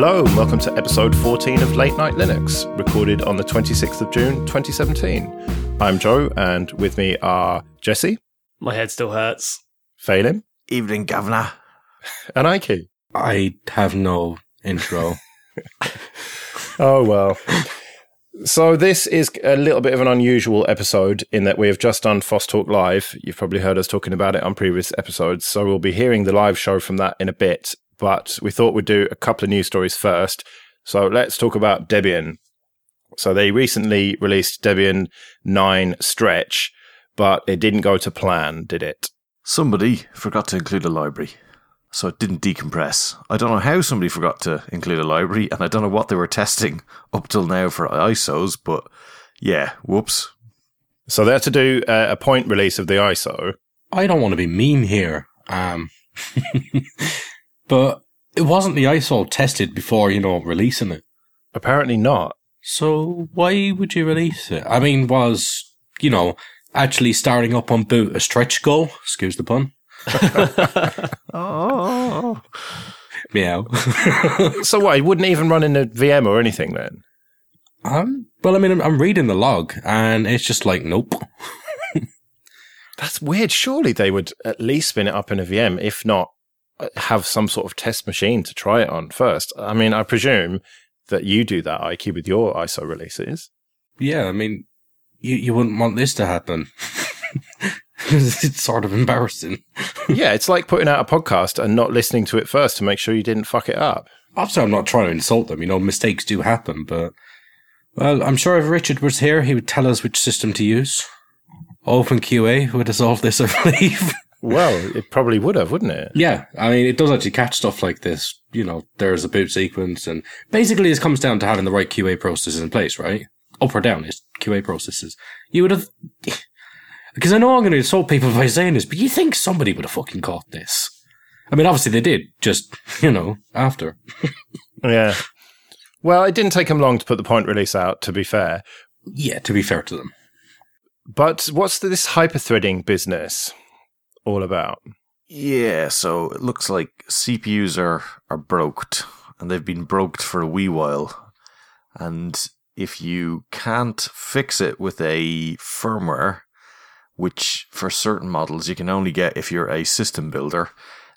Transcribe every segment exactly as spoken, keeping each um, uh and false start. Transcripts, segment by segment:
Hello, welcome to episode fourteen of Late Night Linux, recorded on the twenty-sixth of June, twenty seventeen. I'm Joe, and with me are Jesse. My head still hurts. Phelim. Evening, Governor. And Ikey. I have no intro. Oh, well. So this is a little bit of an unusual episode in that we have just done FOSS Talk Live. You've probably heard us talking about it on previous episodes, so we'll be hearing the live show from that in a bit. But we thought we'd do a couple of news stories first. So let's talk about Debian. So they recently released Debian nine Stretch, but it didn't go to plan, did it? Somebody forgot to include a library, so it didn't decompress. I don't know how somebody forgot to include a library, and I don't know what they were testing up till now for I S Os, but yeah, whoops. So they had to do a point release of the I S O. I don't want to be mean here. Um... But it wasn't the I S O tested before, you know, releasing it. Apparently not. So why would you release it? I mean, was, you know, actually starting up on boot a stretch goal? Excuse the pun. Oh. Meow. So what, it wouldn't even run in a V M or anything then? Um, well, I mean, I'm, I'm reading the log and it's just like, nope. That's weird. Surely they would at least spin it up in a V M, if not have some sort of test machine to try it on first. I mean, I presume that you do that, Ikey, with your I S O releases. Yeah, I mean, you, you wouldn't want this to happen. It's sort of embarrassing. Yeah, it's like putting out a podcast and not listening to it first to make sure you didn't fuck it up. Obviously, I'm not trying to insult them. You know, mistakes do happen, but... Well, I'm sure if Richard was here, he would tell us which system to use. OpenQA would solve this, I believe. Well, it probably would have, wouldn't it? Yeah. I mean, it does actually catch stuff like this. You know, there's a boot sequence, and basically this comes down to having the right Q A processes in place, right? Up or down, it's Q A processes. You would have... Because I know I'm going to insult people by saying this, but you think somebody would have fucking caught this. I mean, obviously they did, just, you know, after. Yeah. Well, it didn't take them long to put the point release out, to be fair. Yeah, to be fair to them. But what's this hyperthreading business all about? Yeah, so it looks like C P Us are, are broked, and they've been broked for a wee while. And if you can't fix it with a firmware, which for certain models you can only get if you're a system builder,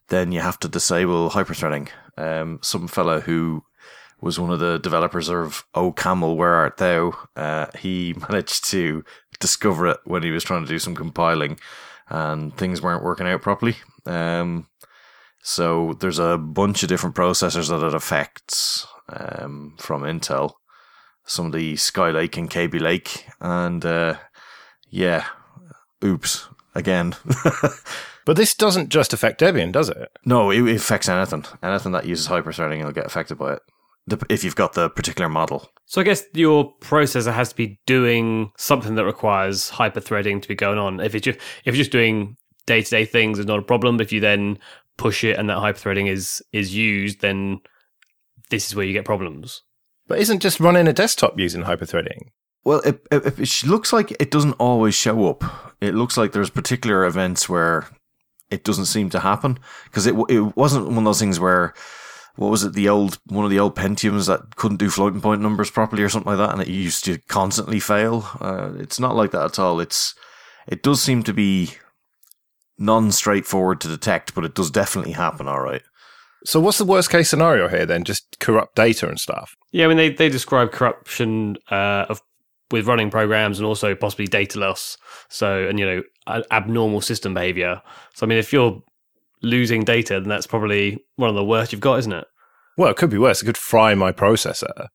then you have to disable hyperthreading. Um, some fella who was one of the developers of Oh Camel, Where Art Thou, uh, he managed to discover it when he was trying to do some compiling, and things weren't working out properly. Um, so there's a bunch of different processors that it affects um, from Intel. Some of the Skylake and Kaby Lake. And uh, yeah, oops, again. But this doesn't just affect Debian, does it? No, it affects anything. Anything that uses hyperthreading will get affected by it, if you've got the particular model. So I guess your processor has to be doing something that requires hyperthreading to be going on. If it's just, if it's just doing day-to-day things, it's not a problem. But if you then push it and that hyperthreading is is used, then this is where you get problems. But isn't just running a desktop using hyperthreading? Well, it, it, it looks like it doesn't always show up. It looks like there's particular events where it doesn't seem to happen, because it it wasn't one of those things where... What was it, the old, one of the old Pentiums that couldn't do floating point numbers properly or something like that, and it used to constantly fail? Uh, it's not like that at all. It's, it does seem to be non-straightforward to detect, but it does definitely happen, all right. So what's the worst case scenario here then? Just corrupt data and stuff? Yeah, I mean, they, they describe corruption uh, of with running programs and also possibly data loss, so, and, you know, abnormal system behavior. So, I mean, if you're losing data, then that's probably one of the worst you've got, isn't it? Well, it could be worse. It could fry my processor.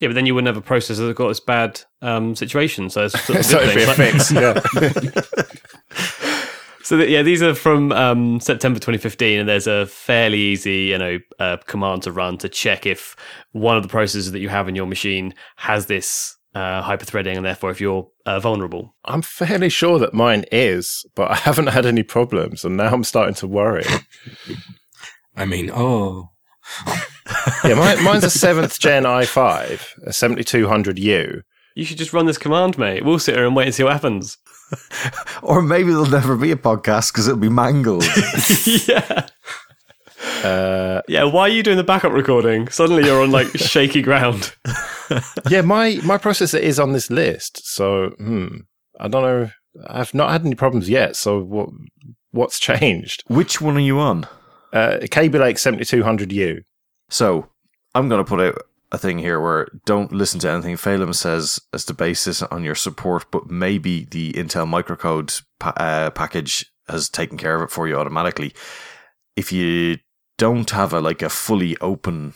Yeah, but then you wouldn't have a processor that got this bad um, situation. So it's sort of so it'd be a fix, yeah. So that, yeah, these are from um, September twenty fifteen, and there's a fairly easy, you know, uh, command to run to check if one of the processors that you have in your machine has this uh, hyperthreading, and therefore if you're uh, vulnerable. I'm fairly sure that mine is, but I haven't had any problems, and now I'm starting to worry. I mean, oh. Yeah, mine, mine's a seventh gen i five, a seventy-two hundred U. You should just run this command, mate. We'll sit here and wait and see what happens. Or maybe there'll never be a podcast because it'll be mangled. Yeah. Uh, yeah, why are you doing the backup recording? Suddenly you're on like shaky ground. Yeah, my, my processor is on this list, so hmm, I don't know. I've not had any problems yet, so what what's changed? Which one are you on? Uh, Kaby Lake seventy-two hundred U. So I'm going to put out a thing here where don't listen to anything Phelim says as the basis on your support, but maybe the Intel microcode pa- uh, package has taken care of it for you automatically. If you don't have a like a fully open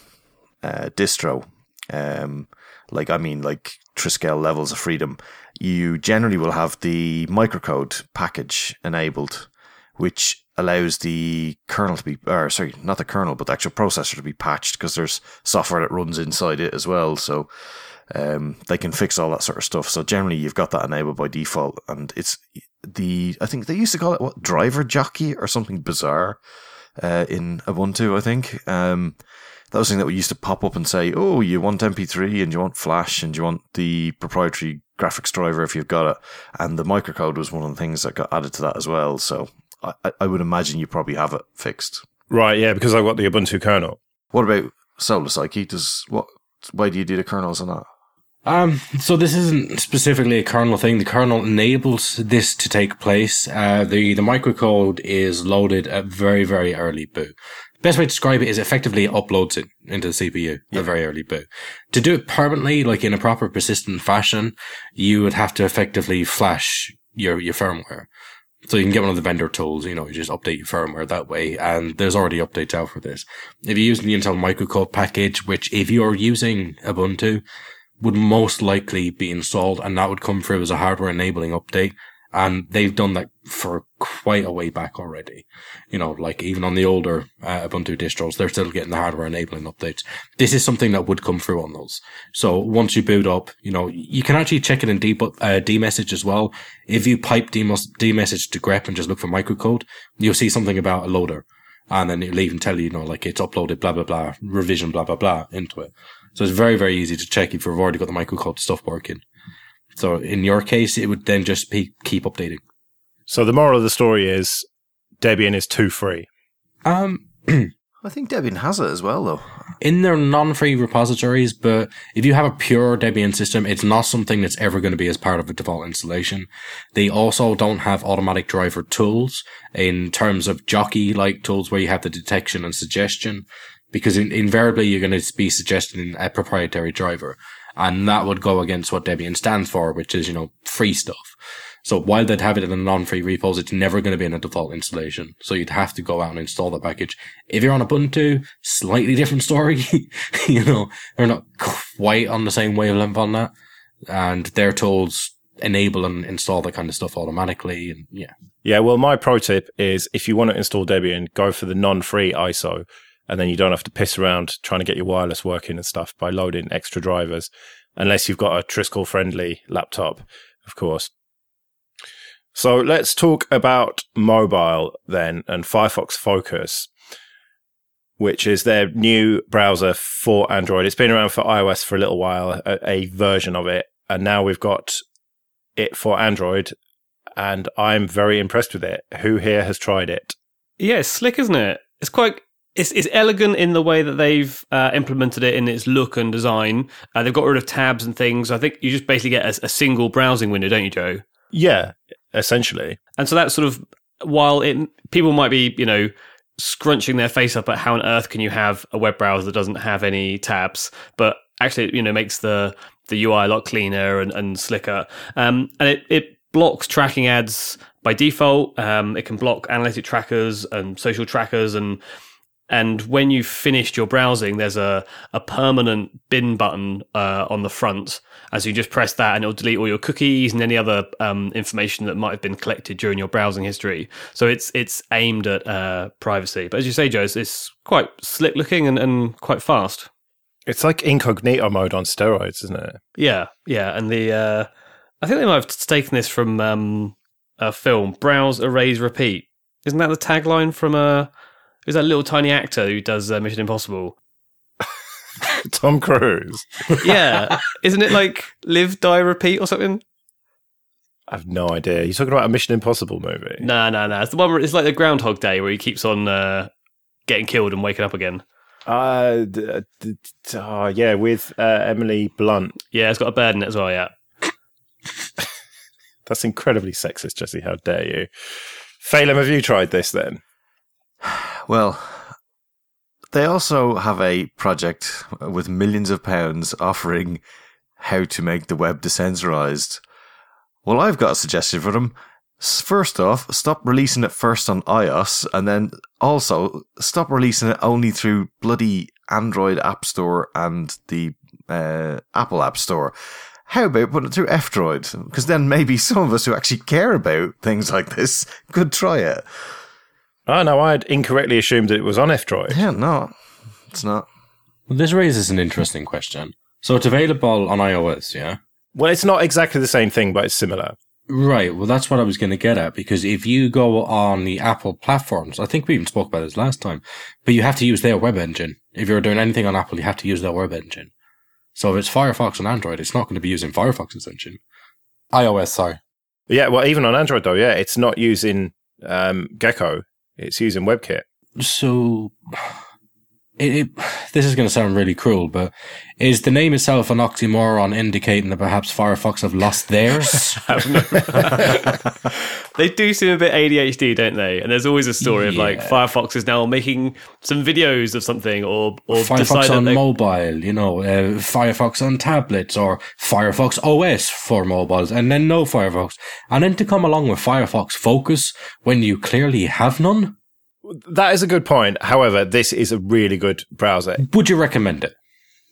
uh, distro, um, like I mean like Triskel levels of freedom, you generally will have the microcode package enabled, which allows the kernel to be, or sorry, not the kernel, but the actual processor to be patched, because there's software that runs inside it as well. So um, they can fix all that sort of stuff. So generally you've got that enabled by default, and it's the, I think they used to call it what, driver jockey or something bizarre uh, in Ubuntu, I think. Um, that was the thing that we used to pop up and say, oh, you want M P three and you want Flash and you want the proprietary graphics driver if you've got it. And the microcode was one of the things that got added to that as well. So I, I would imagine you probably have it fixed. Right, yeah, because I've got the Ubuntu kernel. What about Solar Psyche? Does what? Why do you do the kernels on that? Um, so this isn't specifically a kernel thing. The kernel enables this to take place. Uh, the, the microcode is loaded at very, very early boot. Best way to describe it is effectively it uploads it into the C P U, yeah, a very early boot. To do it permanently, like in a proper persistent fashion, you would have to effectively flash your, your firmware. So you can get one of the vendor tools, you know, you just update your firmware that way, and there's already updates out for this. If you're using the Intel microcode package, which if you're using Ubuntu, would most likely be installed, and that would come through as a hardware enabling update, and they've done that for quite a way back already. You know, like even on the older uh, Ubuntu distros, they're still getting the hardware enabling updates. This is something that would come through on those. So once you boot up, you know, you can actually check it in D, uh, dmessage as well. If you pipe dmessage to grep and just look for microcode, you'll see something about a loader, and then it'll even tell you, you know, like it's uploaded, blah, blah, blah, revision, blah, blah, blah into it. So it's very, very easy to check if you've already got the microcode stuff working. So in your case, it would then just be keep updating. So the moral of the story is Debian is too free. Um, I think Debian has it as well, though. In their non-free repositories, but if you have a pure Debian system, it's not something that's ever going to be as part of a default installation. They also don't have automatic driver tools in terms of jockey-like tools where you have the detection and suggestion, because in, invariably you're going to be suggesting a proprietary driver. And that would go against what Debian stands for, which is, you know, free stuff. So while they'd have it in a non-free repos, it's never going to be in a default installation. So you'd have to go out and install the package. If you're on Ubuntu, slightly different story. You know, they're not quite on the same wavelength on that. And their tools enable and install that kind of stuff automatically. And yeah. Yeah, well, my pro tip is if you want to install Debian, go for the non-free I S O. And then you don't have to piss around trying to get your wireless working and stuff by loading extra drivers, unless you've got a Triskel-friendly laptop, of course. So let's talk about mobile then, and Firefox Focus, which is their new browser for Android. It's been around for iOS for a little while, a, a version of it, and now we've got it for Android, and I'm very impressed with it. Who here has tried it? Yeah, it's slick, isn't it? It's quite... It's, it's elegant in the way that they've uh, implemented it in its look and design. Uh, they've got rid of tabs and things. I think you just basically get a, a single browsing window, don't you, Joe? Yeah, essentially. And so that's sort of, while it people might be, you know, scrunching their face up at how on earth can you have a web browser that doesn't have any tabs, but actually, you know, makes the, the U I a lot cleaner and, and slicker. Um, and it, it blocks tracking ads by default. Um, it can block analytic trackers and social trackers, and... And when you've finished your browsing, there's a, a permanent bin button uh, on the front. And so you just press that and it'll delete all your cookies and any other um, information that might have been collected during your browsing history. So it's it's aimed at uh, privacy. But as you say, Joe, it's quite slick looking and, and quite fast. It's like incognito mode on steroids, isn't it? Yeah, yeah. And the uh, I think they might have taken this from um, a film, Browse, Erase, Repeat. Isn't that the tagline from a... Is that little tiny actor who does uh, Mission Impossible? Tom Cruise. Yeah. Isn't it like Live, Die, Repeat or something? I have no idea. You're talking about a Mission Impossible movie? No, no, no. It's the one where it's like the Groundhog Day where he keeps on uh, getting killed and waking up again. Uh, d- d- d- oh, yeah, with uh, Emily Blunt. Yeah, it's got a bird in it as well, yeah. That's incredibly sexist, Jesse. How dare you? Phelim, have you tried this then? Well, they also have a project with millions of pounds offering how to make the web decentralized. Well, I've got a suggestion for them. First off, stop releasing it first on iOS, and then also stop releasing it only through bloody Android App Store and the uh, Apple App Store. How about putting it through F-Droid? Because then maybe some of us who actually care about things like this could try it. Oh, no, I had incorrectly assumed that it was on F-Droid. Yeah, no, it's not. Well, this raises an interesting question. So it's available on iOS, yeah? Well, it's not exactly the same thing, but it's similar. Right, well, that's what I was going to get at, because if you go on the Apple platforms, I think we even spoke about this last time, but you have to use their web engine. If you're doing anything on Apple, you have to use their web engine. So if it's Firefox on Android, it's not going to be using Firefox's engine. iOS, sorry. Yeah, well, even on Android, though, yeah, it's not using um, Gecko. It's using WebKit. So it, it, this is going to sound really cruel, but is the name itself an oxymoron indicating that perhaps Firefox have lost theirs? They do seem a bit A D H D, don't they? And there's always a story yeah. of like Firefox is now making some videos of something, or or Firefox on mobile, you know, uh, Firefox on tablets, or Firefox O S for mobiles, and then no Firefox, and then to come along with Firefox Focus when you clearly have none. That is a good point. However, this is a really good browser. Would you recommend it?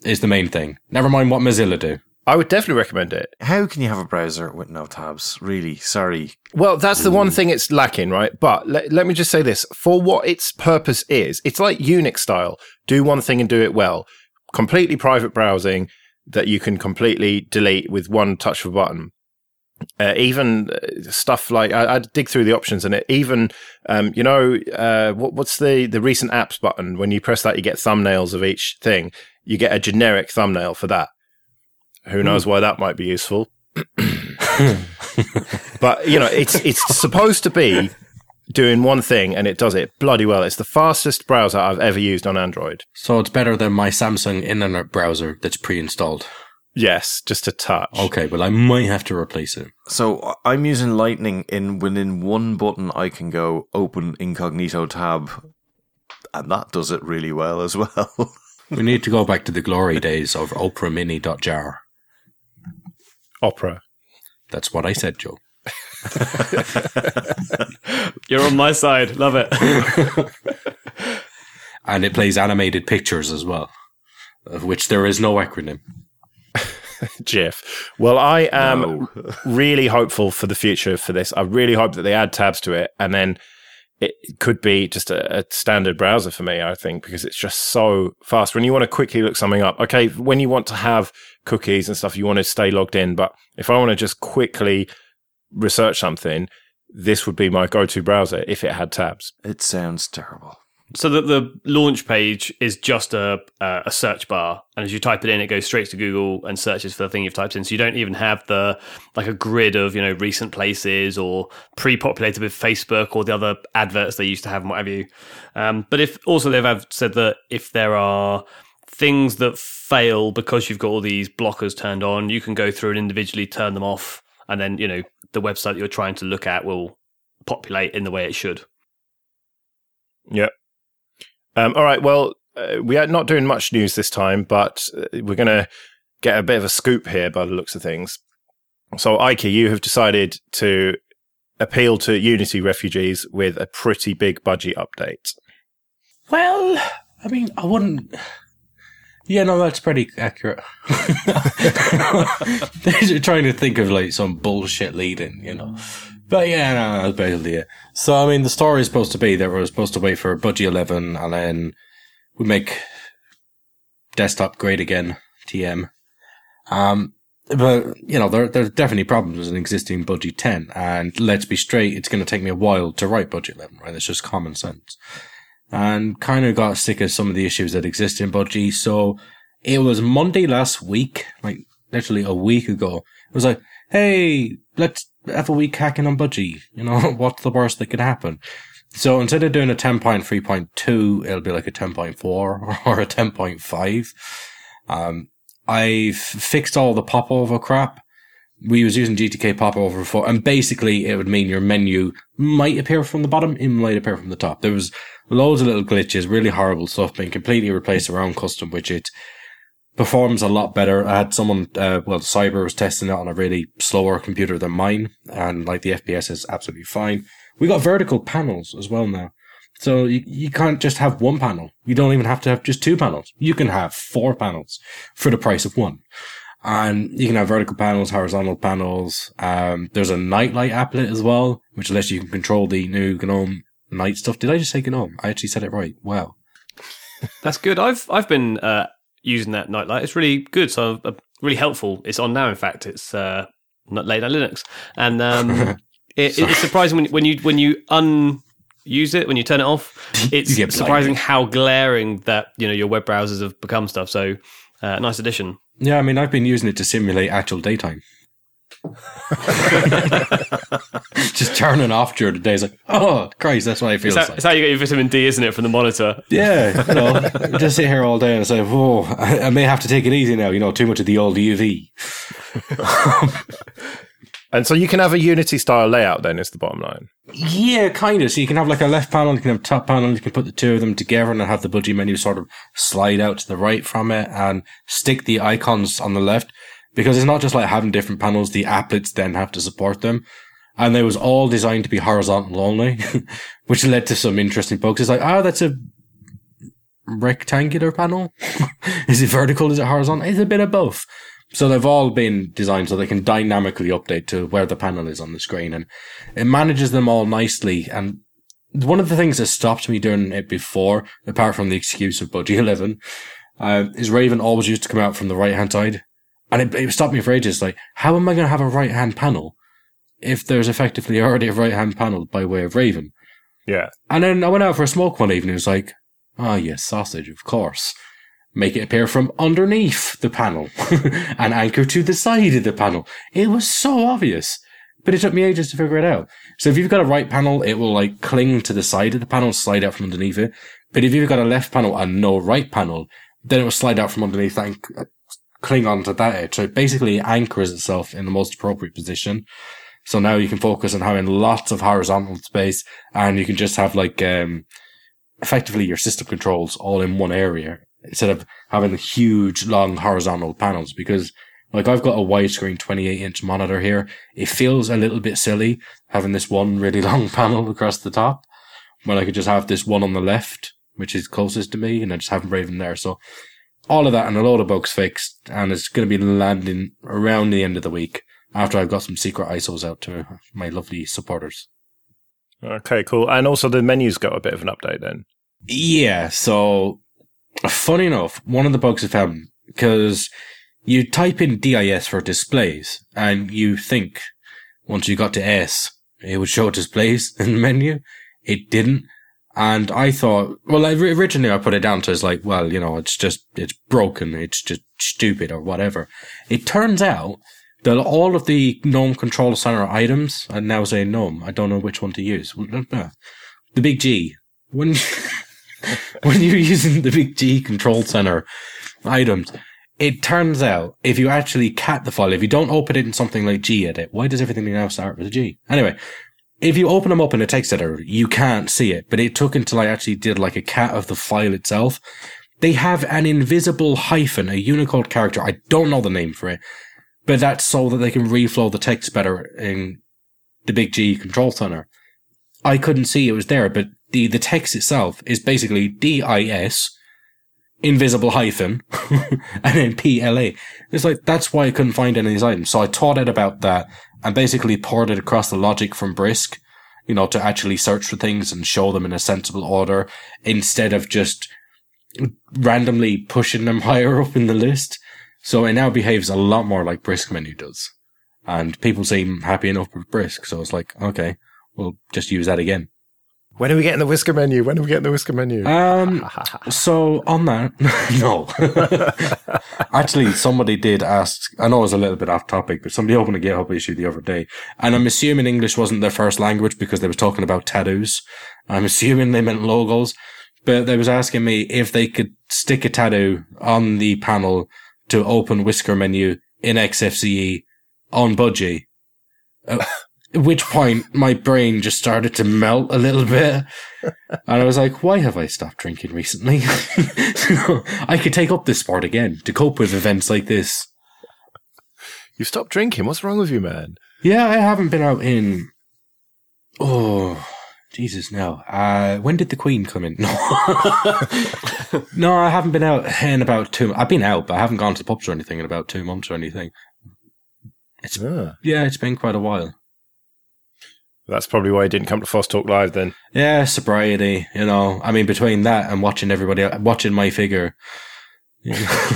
Is the main thing. Never mind what Mozilla do. I would definitely recommend it. How can you have a browser with no tabs? Really, sorry. Well, that's the one thing it's lacking, right? But le- let me just say this. For what its purpose is, it's like Unix style. Do one thing and do it well. Completely private browsing that you can completely delete with one touch of a button. Uh, even stuff like, I, I dig through the options and it even, um, you know, uh, what, what's the, the recent apps button? When you press that, you get thumbnails of each thing. You get a generic thumbnail for that. Who knows mm. why that might be useful? But, you know, it's it's supposed to be doing one thing and it does it bloody well. It's the fastest browser I've ever used on Android. So it's better than my Samsung internet browser that's pre-installed. Yes, just a touch. Okay, well, I might have to replace it. So I'm using Lightning, in within one button I can go open incognito tab, and that does it really well as well. We need to go back to the glory days of Opera Mini.jar. Opera. That's what I said, Joe. You're on my side. Love it. And it plays animated pictures as well, of which there is no acronym. GIF. Well, I am no. really hopeful for the future for this. I really hope that they add tabs to it, and then it could be just a, a standard browser for me, I think, because it's just so fast. When you want to quickly look something up, okay, when you want to have cookies and stuff, you want to stay logged in. But if I want to just quickly research something, this would be my go-to browser if it had tabs. It sounds terrible. So that the launch page is just a uh, a search bar, and as you type it in, it goes straight to Google and searches for the thing you've typed in. So you don't even have the like a grid of, you know, recent places or pre-populated with Facebook or the other adverts they used to have and what have you. Um, but if also they've have said that if there are things that fail because you've got all these blockers turned on, you can go through and individually turn them off, and then, you know, the website that you're trying to look at will populate in the way it should. Yep. Um, all right, well, uh, we are not doing much news this time, but we're going to get a bit of a scoop here by the looks of things. So, Ike, you have decided to appeal to Unity refugees with a pretty big budgie update. Well, I mean, I wouldn't... Yeah, no, that's pretty accurate. They're trying to think of, like, some bullshit leading, you know. But yeah, no, that's basically it. So, I mean, the story is supposed to be that we're supposed to wait for Budgie eleven, and then we make desktop great again, T M. Um, but, you know, there, there's definitely problems in existing Budgie ten, and let's be straight, it's going to take me a while to write Budgie eleven, right? It's just common sense. And kind of got sick of some of the issues that exist in Budgie, so it was Monday last week, like literally a week ago, it was like, hey, let's have a week hacking on Budgie, you know, what's the worst that could happen? So instead of doing a ten point three point two, it'll be like a ten point four or a ten point five. Um, I've fixed all the popover crap. We was using G T K popover before, and basically it would mean your menu might appear from the bottom, it might appear from the top. There was loads of little glitches, really horrible stuff being completely replaced around custom widget. Performs a lot better. I had someone, uh, well, Cyber was testing it on a really slower computer than mine, and like the F P S is absolutely fine. We got vertical panels as well now. So you, you can't just have one panel. You don't even have to have just two panels. You can have four panels for the price of one. And you can have vertical panels, horizontal panels. Um, there's a nightlight applet as well, which lets you control the new GNOME night stuff. Did I just say GNOME? I actually said it right. Wow. That's good. I've, I've been, uh, using that nightlight. It's really good. So uh, really helpful. It's on now. In fact, it's, uh, not Late Night Linux. And, um, It, it's surprising when, when you when you unuse it, when you turn it off, it's surprising how glaring that, you know, your web browsers have become stuff. So, uh, nice addition. Yeah, I mean, I've been using it to simulate actual daytime. Just turning off during the day. It's like, oh, Christ, that's what I feel it's like. It's how you get your vitamin D, isn't it, from the monitor? Yeah, you know, just sit here all day and say, whoa, I, I may have to take it easy now, you know, too much of the old U V. And so you can have a Unity-style layout then, is the bottom line? Yeah, kind of. So you can have like a left panel, you can have top panel, you can put the two of them together and then have the budgie menu sort of slide out to the right from it and stick the icons on the left. Because it's not just like having different panels, the applets then have to support them. And they was all designed to be horizontal only, which led to some interesting bugs. It's like, oh, that's a rectangular panel? Is it vertical? Is it horizontal? It's a bit of both. So they've all been designed so they can dynamically update to where the panel is on the screen, and it manages them all nicely. And one of the things that stopped me doing it before, apart from the excuse of Budgie eleven, uh, is Raven always used to come out from the right-hand side. And it, it stopped me for ages. Like, how am I going to have a right-hand panel if there's effectively already a right-hand panel by way of Raven? Yeah. And then I went out for a smoke one evening. It was like, oh, yes, sausage, of course. Make it appear from underneath the panel and anchor to the side of the panel. It was so obvious, but it took me ages to figure it out. So if you've got a right panel, it will like cling to the side of the panel, slide out from underneath it. But if you've got a left panel and no right panel, then it will slide out from underneath that and cling onto that edge. So it basically anchors itself in the most appropriate position. So now you can focus on having lots of horizontal space, and you can just have like, um, effectively your system controls all in one area, instead of having huge, long, horizontal panels. Because, like, I've got a widescreen twenty-eight inch monitor here. It feels a little bit silly having this one really long panel across the top, when I could just have this one on the left, which is closest to me, and I just have Raven there. So all of that and a load of bugs fixed, and it's going to be landing around the end of the week after I've got some secret I S Os out to my lovely supporters. Okay, cool. And also the menu's got a bit of an update then. Yeah, so... Funny enough, one of the bugs I found, because you type in D I S for displays, and you think once you got to S, it would show displays in the menu. It didn't. And I thought, well, I, originally I put it down to as like, well, you know, it's just, it's broken, it's just stupid or whatever. It turns out that all of the GNOME Control Center items, and now say GNOME, I don't know which one to use. The big G. When... When you're using the big G control center items, it turns out if you actually cat the file, if you don't open it in something like gedit, why does everything now start with a G? Anyway, if you open them up in a text editor, you can't see it, but it took until I actually did like a cat of the file itself. They have an invisible hyphen, a Unicode character. I don't know the name for it, but that's so that they can reflow the text better in the big G control center. I couldn't see it was there, but The, the text itself is basically D I S, invisible hyphen, and then P L A. It's like, that's why I couldn't find any of these items. So I taught it about that and basically poured it across the logic from Brisk, you know, to actually search for things and show them in a sensible order instead of just randomly pushing them higher up in the list. So it now behaves a lot more like Brisk menu does. And people seem happy enough with Brisk. So it's like, okay, we'll just use that again. When are we getting the Whisker menu? When are we getting the Whisker menu? Um, so on that, no. Actually, somebody did ask, I know it was a little bit off topic, but somebody opened a GitHub issue the other day, and I'm assuming English wasn't their first language because they were talking about tattoos. I'm assuming they meant logos, but they was asking me if they could stick a tattoo on the panel to open Whisker menu in X F C E on Budgie. Uh, At which point, my brain just started to melt a little bit. And I was like, why have I stopped drinking recently? I could take up this sport again to cope with events like this. You stopped drinking? What's wrong with you, man? Yeah, I haven't been out in... Oh, Jesus, no. Uh, when did the Queen come in? No, no, I haven't been out in about two... I've been out, but I haven't gone to the pubs or anything in about two months or anything. It's, yeah. yeah, it's been quite a while. That's probably why you didn't come to FOSS Talk Live then. Yeah, sobriety, you know. I mean, between that and watching everybody, watching my figure. You know.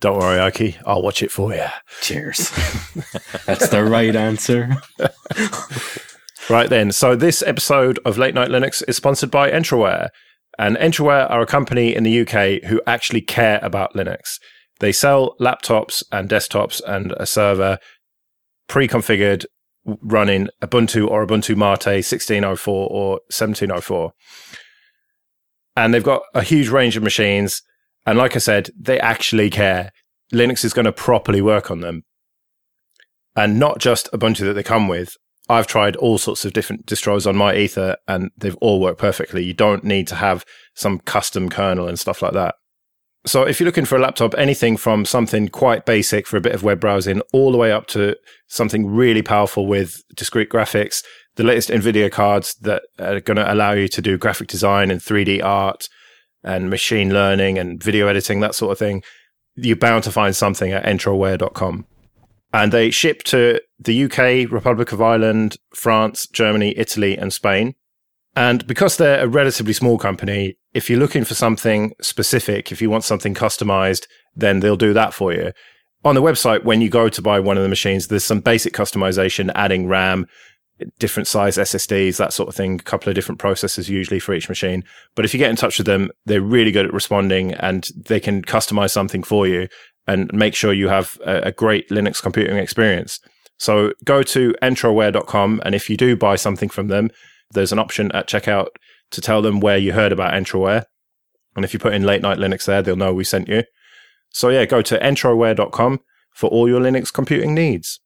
Don't worry, Aki. I'll watch it for you. Cheers. That's the right answer. Right then. So this episode of Late Night Linux is sponsored by EntroWare. And EntroWare are a company in the U K who actually care about Linux. They sell laptops and desktops and a server pre-configured running Ubuntu or Ubuntu Mate sixteen oh four or seventeen oh four. And they've got a huge range of machines. And like I said, they actually care. Linux is going to properly work on them. And not just Ubuntu that they come with. I've tried all sorts of different distros on my Ether and they've all worked perfectly. You don't need to have some custom kernel and stuff like that. So if you're looking for a laptop, anything from something quite basic for a bit of web browsing all the way up to something really powerful with discrete graphics, the latest NVIDIA cards that are going to allow you to do graphic design and three D art and machine learning and video editing, that sort of thing, you're bound to find something at entroware dot com. And they ship to the U K, Republic of Ireland, France, Germany, Italy, and Spain. And because they're a relatively small company, if you're looking for something specific, if you want something customized, then they'll do that for you. On the website, when you go to buy one of the machines, there's some basic customization, adding RAM, different size S S Ds, that sort of thing, a couple of different processors usually for each machine. But if you get in touch with them, they're really good at responding and they can customize something for you and make sure you have a great Linux computing experience. So go to entroware dot com, and if you do buy something from them, there's an option at checkout to tell them where you heard about EntroWare. And if you put in Late Night Linux there, they'll know we sent you. So yeah, go to entroware dot com for all your Linux computing needs.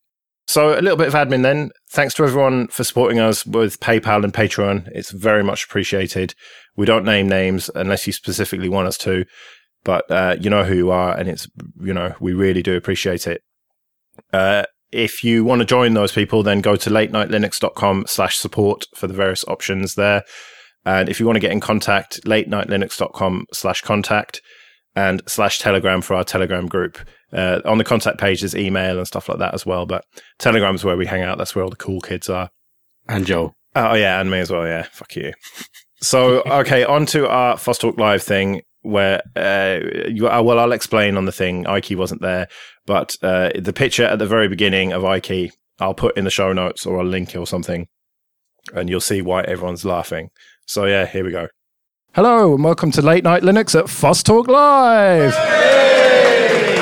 So a little bit of admin then. Thanks to everyone for supporting us with PayPal and Patreon. It's very much appreciated. We don't name names unless you specifically want us to, but uh, you know who you are, and it's, you know, we really do appreciate it. Uh, If you want to join those people, then go to late night linux dot com slash support for the various options there. And if you want to get in contact, late night linux dot com slash contact and slash Telegram for our Telegram group. Uh, on the contact page, there's email and stuff like that as well. But Telegram's where we hang out. That's where all the cool kids are. And Joe. Oh, yeah, and me as well. Yeah, fuck you. So, okay, on to our FOSS Talk Live thing. Where, uh, you, well, I'll explain on the thing. Ike wasn't there, but uh, the picture at the very beginning of Ike, I'll put in the show notes or I'll link it or something, and you'll see why everyone's laughing. So, yeah, here we go. Hello, and welcome to Late Night Linux at FOSS Talk Live. Yay!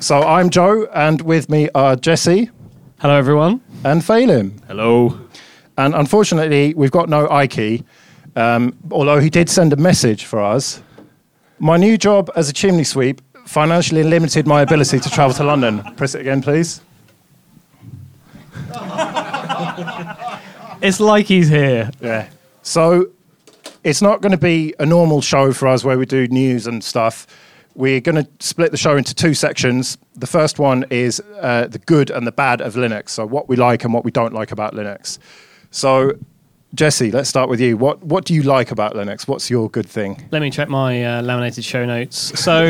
So, I'm Joe, and with me are Jesse. Hello, everyone. And Phelim. Hello. And unfortunately, we've got no Ike. Um, although he did send a message for us. My new job as a chimney sweep financially limited my ability to travel to London. Press it again, please. It's like he's here. Yeah. So it's not going to be a normal show for us where we do news and stuff. We're going to split the show into two sections. The first one is uh, the good and the bad of Linux, so what we like and what we don't like about Linux. So... Jesse, let's start with you. What what do you like about Linux? What's your good thing? Let me check my uh, laminated show notes. So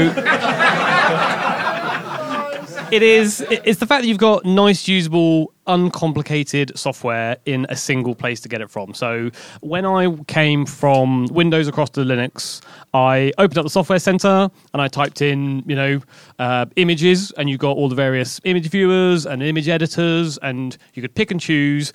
it is it's the fact that you've got nice, usable, uncomplicated software in a single place to get it from. So when I came from Windows across to Linux, I opened up the software center and I typed in, you know, uh, images, and you got all the various image viewers and image editors, and you could pick and choose.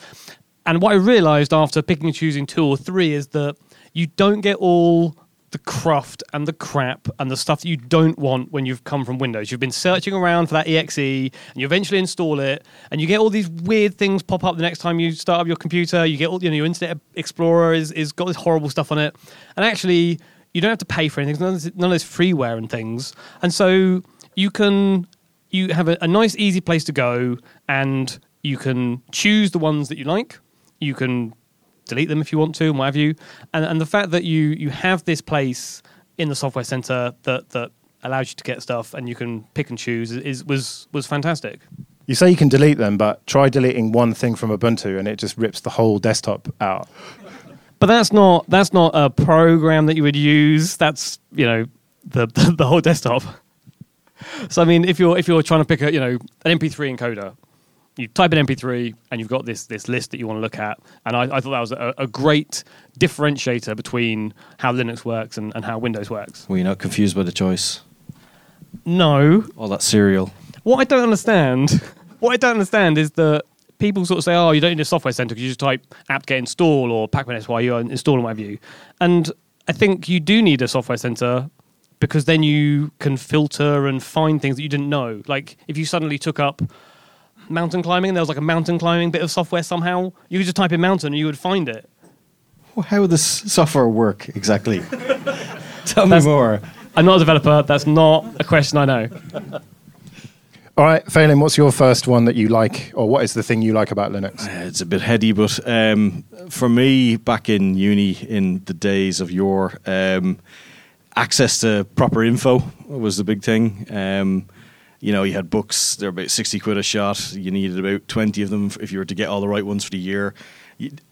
And what I realized after picking and choosing two or three is that you don't get all the cruft and the crap and the stuff that you don't want when you've come from Windows. You've been searching around for that E X E, and you eventually install it, and you get all these weird things pop up the next time you start up your computer. You get all, you know, your Internet Explorer is is got this horrible stuff on it, and actually you don't have to pay for anything. None of this, none of this freeware and things, and so you can you have a, a nice easy place to go, and you can choose the ones that you like. You can delete them if you want to, and what have you. And, and the fact that you you have this place in the software center that that allows you to get stuff and you can pick and choose is was was fantastic. You say you can delete them, but try deleting one thing from Ubuntu and it just rips the whole desktop out. But that's not that's not a program that you would use. That's, you know, the the, the whole desktop. So I mean, if you're if you're trying to pick a, you know, an M P three encoder. You type in M P three and you've got this this list that you want to look at. And I, I thought that was a, a great differentiator between how Linux works and, and how Windows works. Were you not confused by the choice? No. All that serial. What I don't understand, what I don't understand is that people sort of say, oh, you don't need a software center because you just type apt-get install or pacman-syu install and what have you. And I think you do need a software center because then you can filter and find things that you didn't know. Like if you suddenly took up mountain climbing, and there was like a mountain climbing bit of software somehow. You could just type in mountain and you would find it. Well, how would this software work exactly? Tell that's, me more. I'm not a developer. That's not a question I know. All right, Phelan, what's your first one that you like, or what is the thing you like about Linux? Uh, it's a bit heady, but um, for me, back in uni, in the days of yore, um, access to proper info was the big thing. Um, You know, you had books, they're about sixty quid a shot. You needed about twenty of them if you were to get all the right ones for the year.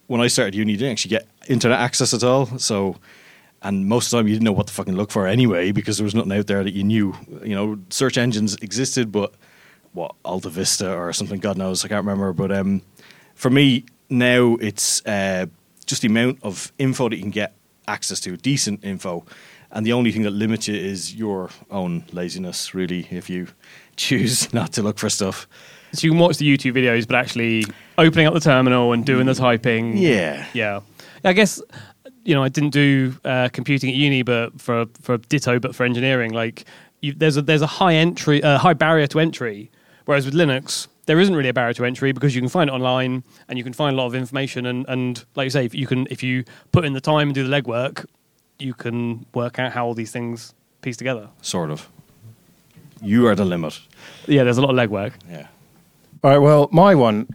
When I started uni, you didn't actually get internet access at all. So, and most of the time you didn't know what to fucking look for anyway because there was nothing out there that you knew. You know, search engines existed, but what, Alta Vista or something, God knows, I can't remember. But um, for me, now it's uh, just the amount of info that you can get access to, decent info. And the only thing that limits you is your own laziness, really, if you choose not to look for stuff. So you can watch the YouTube videos, but actually opening up the terminal and doing the typing. Yeah. Yeah. I guess, you know, I didn't do uh, computing at uni, but for for ditto, but for engineering, like, you, there's a there's a high entry, uh, high barrier to entry, whereas with Linux, there isn't really a barrier to entry because you can find it online and you can find a lot of information. And, and like you say, if you can if you put in the time and do the legwork, you can work out how all these things piece together. Sort of. You are the limit. Yeah, there's a lot of legwork. Yeah. All right, well, my one,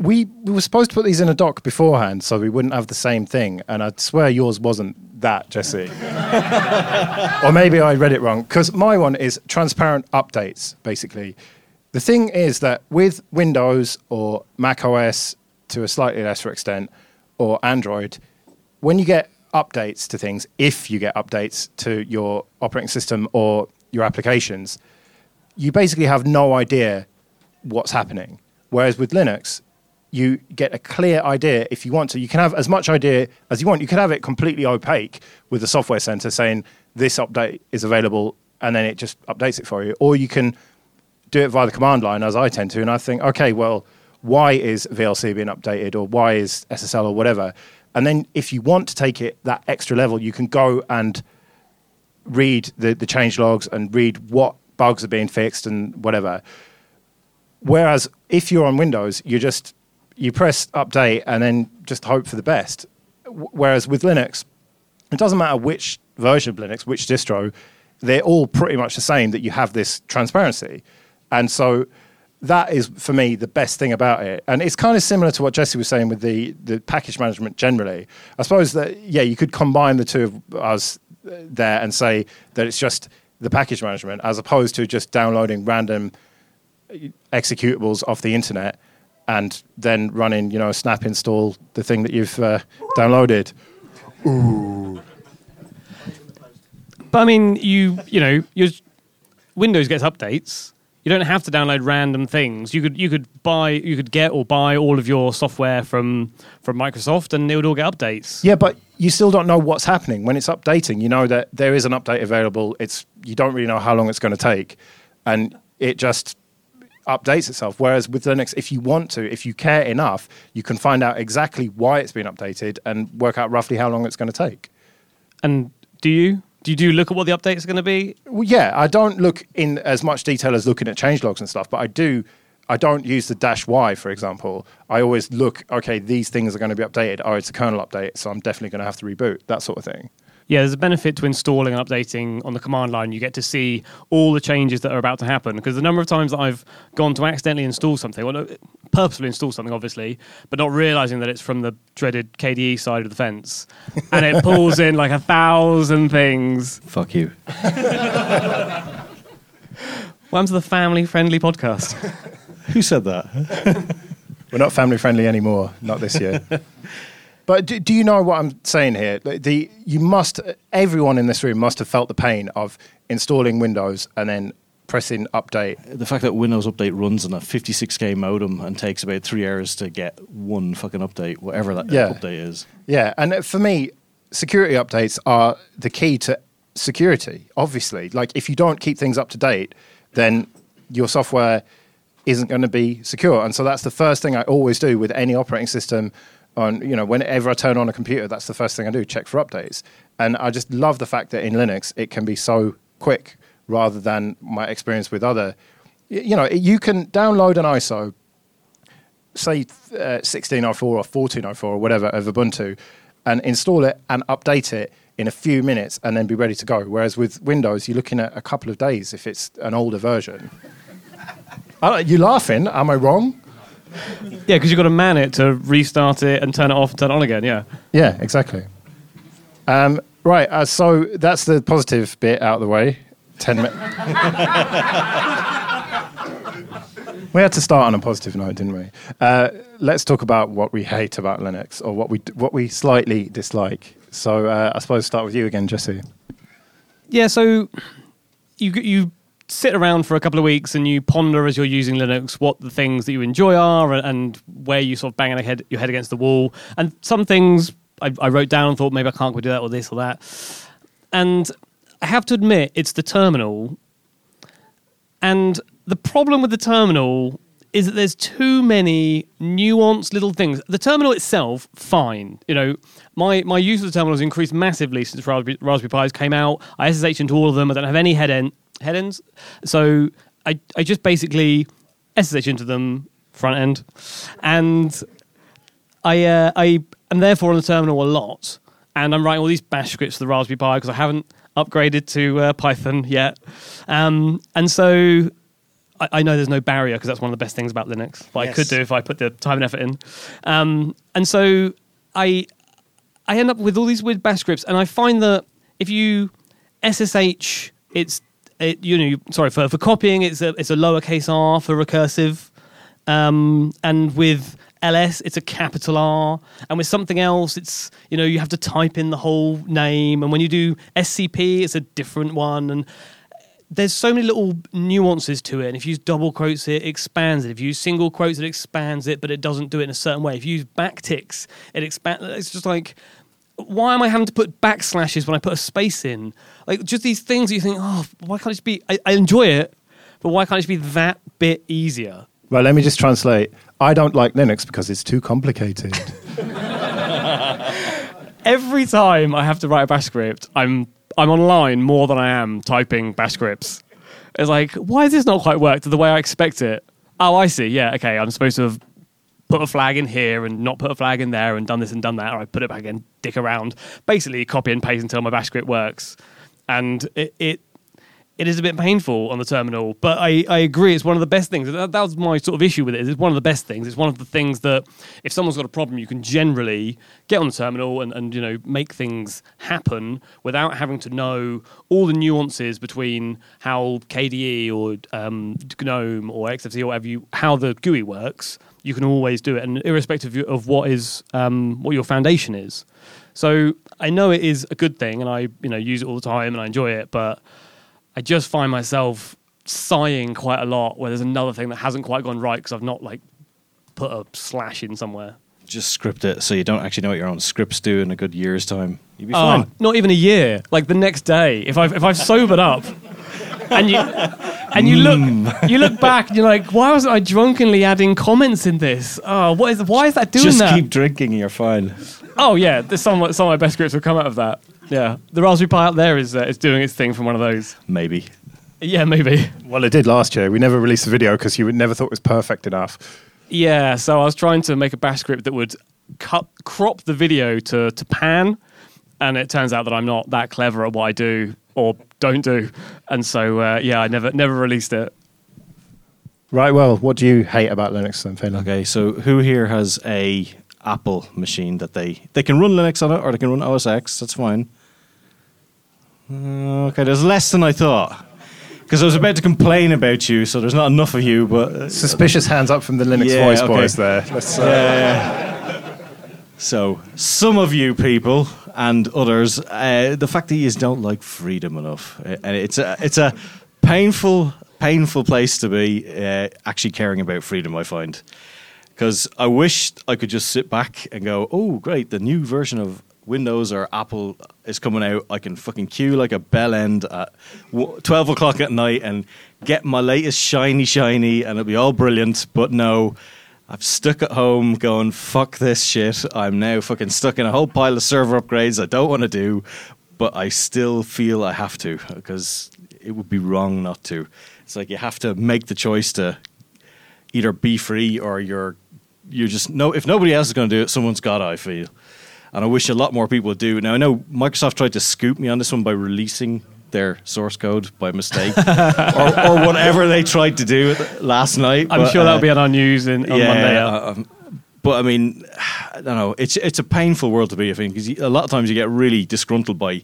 we, we were supposed to put these in a doc beforehand so we wouldn't have the same thing, and I swear yours wasn't that, Jesse. Or maybe I read it wrong, because my one is transparent updates, basically. The thing is that with Windows or Mac O S to a slightly lesser extent, or Android, when you get updates to things, if you get updates to your operating system or your applications, you basically have no idea what's happening. Whereas with Linux, you get a clear idea if you want to. You can have as much idea as you want. You can have it completely opaque with the software center saying this update is available and then it just updates it for you. Or you can do it via the command line as I tend to, and I think, okay, well, why is V L C being updated or why is S S L or whatever? And then if you want to take it that extra level, you can go and read the, the change logs and read what bugs are being fixed and whatever. Whereas if you're on Windows, you just you press update and then just hope for the best. W- whereas with Linux, it doesn't matter which version of Linux, which distro, they're all pretty much the same, that you have this transparency. And so that is, for me, the best thing about it. And it's kind of similar to what Jesse was saying with the, the package management generally. I suppose that, yeah, you could combine the two of us there and say that it's just the package management as opposed to just downloading random executables off the internet and then running, you know, a snap install, the thing that you've uh, downloaded. Ooh. But, I mean, you, you know, your Windows gets updates. You don't have to download random things. You could you could buy you could get or buy all of your software from from Microsoft, and it would all get updates. Yeah, but you still don't know what's happening when it's updating. You know that there is an update available. It's you don't really know how long it's going to take, and it just updates itself. Whereas with Linux, if you want to, if you care enough, you can find out exactly why it's been updated and work out roughly how long it's going to take. And do you? Do you do look at what the updates are going to be? Well, yeah, I don't look in as much detail as looking at changelogs and stuff, but I do. I don't use the dash Y, for example. I always look, okay, these things are going to be updated. Oh, it's a kernel update, so I'm definitely going to have to reboot, that sort of thing. Yeah, there's a benefit to installing and updating on the command line. You get to see all the changes that are about to happen, because the number of times that I've gone to accidentally install something, well, purposely install something, obviously, but not realizing that it's from the dreaded K D E side of the fence, and it pulls in like a thousand things. Fuck you. Welcome to the family-friendly podcast. Who said that? We're not family-friendly anymore, not this year. But do, do you know what I'm saying here? The, the you must, everyone in this room must have felt the pain of installing Windows and then pressing update. The fact that Windows Update runs on a fifty-six K modem and takes about three hours to get one fucking update, whatever that yeah. update is. Yeah, and for me, security updates are the key to security, obviously. Like, if you don't keep things up to date, then your software isn't going to be secure. And so that's the first thing I always do with any operating system. On, you know, whenever I turn on a computer, that's the first thing I do, check for updates. And I just love the fact that in Linux, it can be so quick rather than my experience with other. You know, you can download an I S O, say uh, sixteen oh four or fourteen oh four or whatever of Ubuntu, and install it and update it in a few minutes and then be ready to go. Whereas with Windows, you're looking at a couple of days if it's an older version. I, you're laughing, am I wrong? Yeah, because you've got to man it to restart it and turn it off and turn it on again, yeah. Yeah, exactly. Um, right, uh, so that's the positive bit out of the way. Ten minutes. We had to start on a positive note, didn't we? Uh, let's talk about what we hate about Linux, or what we what we slightly dislike. So uh, I suppose start with you again, Jesse. Yeah, so you you... sit around for a couple of weeks and you ponder as you're using Linux what the things that you enjoy are and where you sort of bang your head against the wall. And some things I, I wrote down and thought, maybe I can't go do that or this or that. And I have to admit, it's the terminal. And the problem with the terminal is that there's too many nuanced little things. The terminal itself, fine. You know, my, my use of the terminal has increased massively since Raspberry, Raspberry Pis came out. I S S H into all of them. I don't have any head end. head ends. So I, I just basically S S H into them, front end. And I uh, I am therefore on the terminal a lot. And I'm writing all these bash scripts for the Raspberry Pi because I haven't upgraded to uh, Python yet. Um, and so I, I know there's no barrier because that's one of the best things about Linux. But yes. I could do if I put the time and effort in. Um, and so I I end up with all these weird bash scripts. And I find that if you S S H, it's It, you know, sorry for, for copying. It's a it's a lowercase r for recursive, um, and with L S it's a capital R, and with something else it's you know you have to type in the whole name, and when you do S C P it's a different one, and there's so many little nuances to it. And if you use double quotes, it expands it. If you use single quotes, it expands it, but it doesn't do it in a certain way. If you use backticks, it expands. It's just like, why am I having to put backslashes when I put a space in? Like, just these things that you think, oh, why can't it just be... I, I enjoy it, but why can't it just be that bit easier? Well, let me just translate. I don't like Linux because it's too complicated. Every time I have to write a bash script, I'm I'm online more than I am typing bash scripts. It's like, why has this not quite worked the way I expect it? Oh, I see. Yeah, okay, I'm supposed to have put a flag in here and not put a flag in there and done this and done that, or I put it back in, dick around. Basically, copy and paste until my bash script works. And it it, it is a bit painful on the terminal, but I, I agree, it's one of the best things. That, that was my sort of issue with it. It's one of the best things. It's one of the things that if someone's got a problem, you can generally get on the terminal and, and you know make things happen without having to know all the nuances between how K D E or um, GNOME or X F C E or whatever you, how the G U I works. You can always do it, and irrespective of what is um, what your foundation is. So I know it is a good thing, and I you know use it all the time, and I enjoy it. But I just find myself sighing quite a lot where there's another thing that hasn't quite gone right because I've not like put a slash in somewhere. Just script it so you don't actually know what your own scripts do in a good year's time. You'd be fine. Uh, not even a year. Like the next day, if I've if I've sobered up, and you. And you look, mm. you look back, and you're like, why was I drunkenly adding comments in this? Oh, what is? Why is that doing Just that? Just keep drinking, you're fine. Oh yeah, there's some some of my best scripts will come out of that. Yeah, the Raspberry Pi out there is uh, is doing its thing from one of those. Maybe. Yeah, maybe. Well, it did last year. We never released the video because you never thought it was perfect enough. Yeah, so I was trying to make a bash script that would cut, crop the video to, to pan, and it turns out that I'm not that clever at what I do or don't do. And so, uh, yeah, I never never released it. Right, well, what do you hate about Linux then, Finn? Okay, so who here has a Apple machine that they... They can run Linux on it or they can run O S X, that's fine. Uh, okay, there's less than I thought. Because I was about to complain about you, so there's not enough of you, but... Uh, Suspicious hands up from the Linux yeah, Voice okay. boys there. Let's, uh, yeah. So, some of you people, and others, uh, the fact that you don't like freedom enough. And it's a, it's a painful, painful place to be, uh, actually caring about freedom, I find. Because I wish I could just sit back and go, oh, great, the new version of Windows or Apple is coming out, I can fucking queue like a bell end at twelve o'clock at night and get my latest shiny, shiny, and it'll be all brilliant. But no, I'm stuck at home going, fuck this shit. I'm now fucking stuck in a whole pile of server upgrades I don't want to do, but I still feel I have to because it would be wrong not to. It's like you have to make the choice to either be free or you're, you're just, no, if nobody else is going to do it, someone's got to, I feel. And I wish a lot more people would do. Now, I know Microsoft tried to scoop me on this one by releasing their source code by mistake or, or whatever they tried to do last night. I'm but, sure uh, that'll be on our news in, on yeah, Monday. Yeah. Uh, but, I mean, I don't know. It's it's a painful world to be, I think, because a lot of times you get really disgruntled by,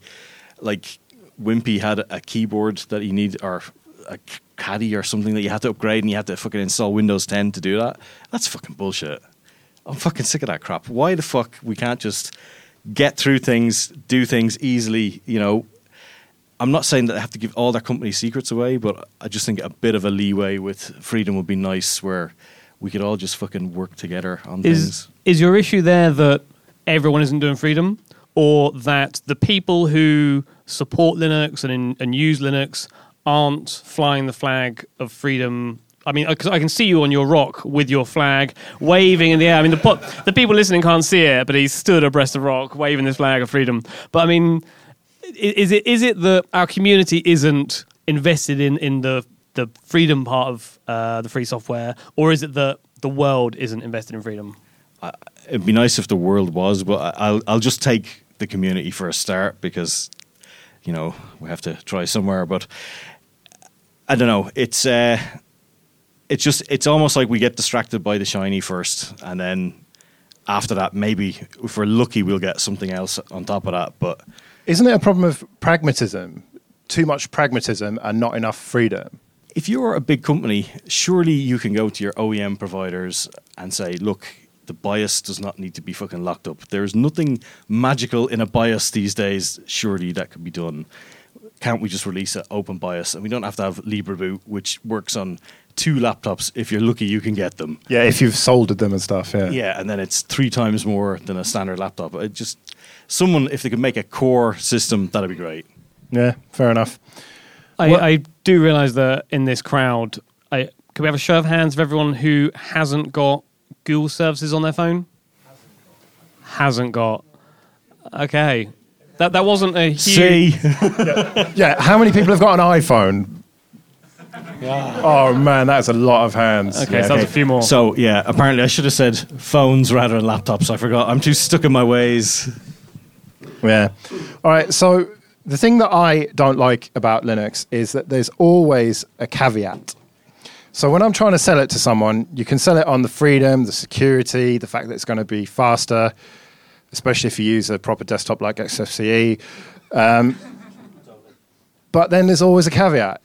like, Wimpy had a keyboard that you need or a caddy or something that you had to upgrade and you had to fucking install Windows ten to do that. That's fucking bullshit. I'm fucking sick of that crap. Why the fuck we can't just get through things, do things easily, you know? I'm not saying that they have to give all their company secrets away, but I just think a bit of a leeway with freedom would be nice where we could all just fucking work together on is, things. Is your issue there that everyone isn't doing freedom or that the people who support Linux and, in, and use Linux aren't flying the flag of freedom? I mean, because I can see you on your rock with your flag waving in the air. I mean, the po- the people listening can't see it, but he's stood abreast of rock waving this flag of freedom. But I mean, is it is it that our community isn't invested in, in the, the freedom part of uh, the free software, or is it that the world isn't invested in freedom? Uh, it'd be nice if the world was, but I'll I'll just take the community for a start because, you know, we have to try somewhere. But I don't know. It's. Uh, It's just, it's almost like we get distracted by the shiny first, and then after that, maybe if we're lucky, we'll get something else on top of that. But isn't it a problem of pragmatism? Too much pragmatism and not enough freedom. If you're a big company, surely you can go to your O E M providers and say, look, the BIOS does not need to be fucking locked up. There's nothing magical in a BIOS these days. Surely that could be done. Can't we just release an open BIOS? And we don't have to have LibreBoot, which works on two laptops. If you're lucky, you can get them. Yeah, if you've soldered them and stuff, yeah. Yeah, and then it's three times more than a standard laptop. It just someone, if they could make a core system, that'd be great. Yeah, fair enough. I, well, I do realise that in this crowd, I, can we have a show of hands of everyone who hasn't got Google services on their phone? Hasn't got. Okay. That that wasn't a huge... See? yeah. yeah, how many people have got an iPhone? Yeah. Oh, man, that's a lot of hands. Okay, yeah, sounds okay. A few more. So, yeah, apparently I should have said phones rather than laptops. I forgot. I'm too stuck in my ways. Yeah. All right, so the thing that I don't like about Linux is that there's always a caveat. So when I'm trying to sell it to someone, you can sell it on the freedom, the security, the fact that it's going to be faster, especially if you use a proper desktop like X F C E. Um, but then there's always a caveat.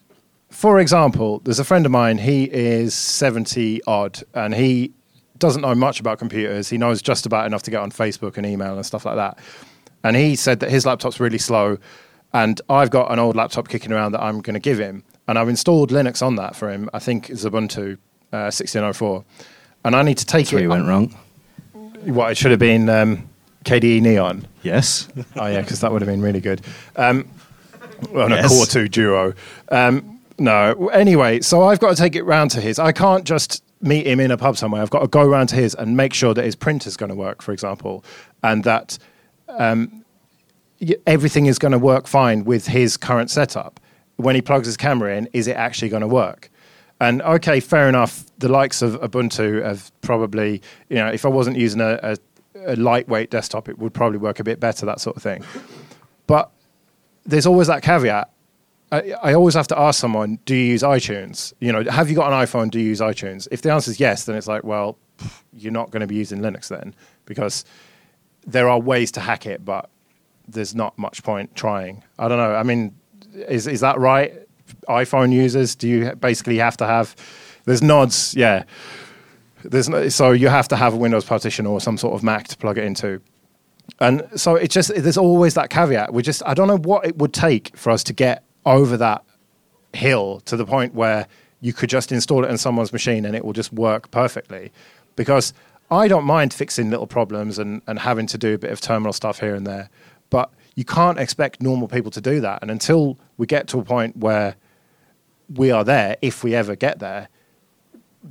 For example, there's a friend of mine, he is seventy odd, and he doesn't know much about computers. He knows just about enough to get on Facebook and email and stuff like that. And he said that his laptop's really slow, and I've got an old laptop kicking around that I'm going to give him. And I've installed Linux on that for him. I think it's Ubuntu uh, sixteen oh four. And I need to take That's it. That's where you went wrong. What, it should have been um, K D E Neon? Yes. Oh, yeah, because that would have been really good. Um, well, yes. A Core two Duo. Um No. Anyway, so I've got to take it round to his. I can't just meet him in a pub somewhere. I've got to go round to his and make sure that his printer's going to work, for example, and that um, everything is going to work fine with his current setup. When he plugs his camera in, is it actually going to work? And okay, fair enough. The likes of Ubuntu have probably, you know, if I wasn't using a, a, a lightweight desktop, it would probably work a bit better, that sort of thing. But there's always that caveat. I, I always have to ask someone, do you use iTunes? You know, have you got an iPhone? Do you use iTunes? If the answer is yes, then it's like, well, you're not going to be using Linux then, because there are ways to hack it, but there's not much point trying. I don't know. I mean, is is that right? iPhone users, do you basically have to have? There's nods, yeah. There's no, so you have to have a Windows partition or some sort of Mac to plug it into, and so it's just there's always that caveat. We just I don't know what it would take for us to get over that hill to the point where you could just install it on someone's machine and it will just work perfectly. Because I don't mind fixing little problems and, and having to do a bit of terminal stuff here and there, but you can't expect normal people to do that. And until we get to a point where we are there, if we ever get there,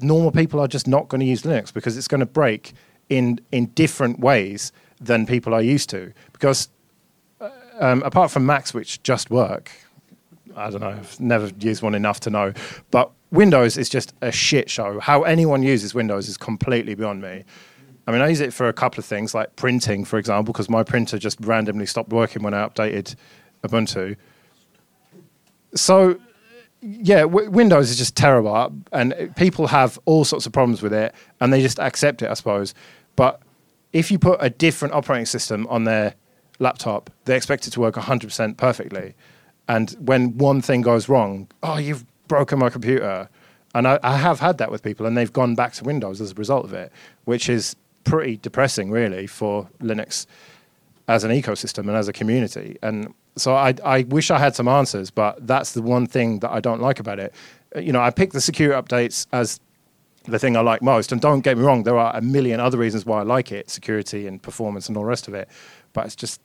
normal people are just not going to use Linux because it's going to break in, in different ways than people are used to. Because um, apart from Macs, which just work, I don't know, I've never used one enough to know. But Windows is just a shit show. How anyone uses Windows is completely beyond me. I mean, I use it for a couple of things, like printing, for example, because my printer just randomly stopped working when I updated Ubuntu. So, yeah, w- Windows is just terrible, and people have all sorts of problems with it, and they just accept it, I suppose. But if you put a different operating system on their laptop, they expect it to work one hundred percent perfectly. And when one thing goes wrong, oh, you've broken my computer. And I, I have had that with people, and they've gone back to Windows as a result of it, which is pretty depressing, really, for Linux as an ecosystem and as a community. And so I, I wish I had some answers, but that's the one thing that I don't like about it. You know, I pick the security updates as the thing I like most, and don't get me wrong, there are a million other reasons why I like it, security and performance and all the rest of it, but it's just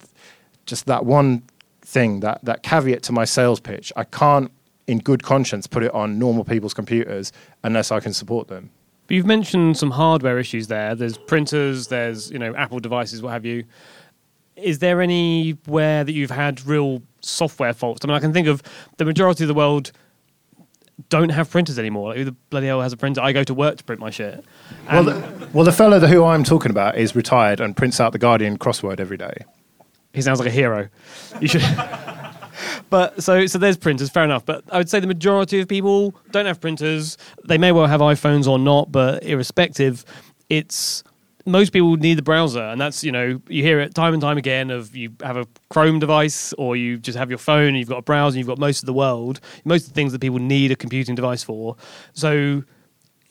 just that one thing, that, that caveat to my sales pitch. I can't, in good conscience, put it on normal people's computers unless I can support them. But you've mentioned some hardware issues there. There's printers, there's, you know, Apple devices, what have you. Is there anywhere that you've had real software faults? I mean, I can think of the majority of the world don't have printers anymore. Like, who the bloody hell has a printer? I go to work to print my shit. And well, the, well, the fellow who I'm talking about is retired and prints out the Guardian crossword every day. He sounds like a hero. You should... But so so there's printers, fair enough. But I would say the majority of people don't have printers. They may well have iPhones or not, but irrespective, it's most people need the browser. And that's, you know, you hear it time and time again of you have a Chrome device or you just have your phone and you've got a browser and you've got most of the world, most of the things that people need a computing device for. So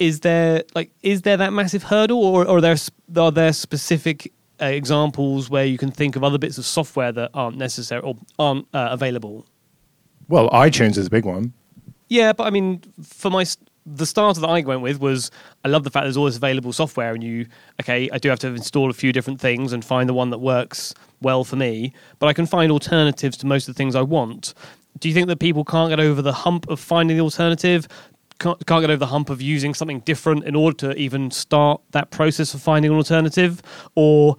is there like is there that massive hurdle, or, or are there are there specific Uh, examples where you can think of other bits of software that aren't necessary or aren't uh, available? Well, iTunes is a big one. Yeah, but I mean, for my st- the starter that I went with was I love the fact there's all this available software, and you okay, I do have to install a few different things and find the one that works well for me, but I can find alternatives to most of the things I want. Do you think that people can't get over the hump of finding the alternative? Can't, can't get over the hump of using something different in order to even start that process of finding an alternative? Or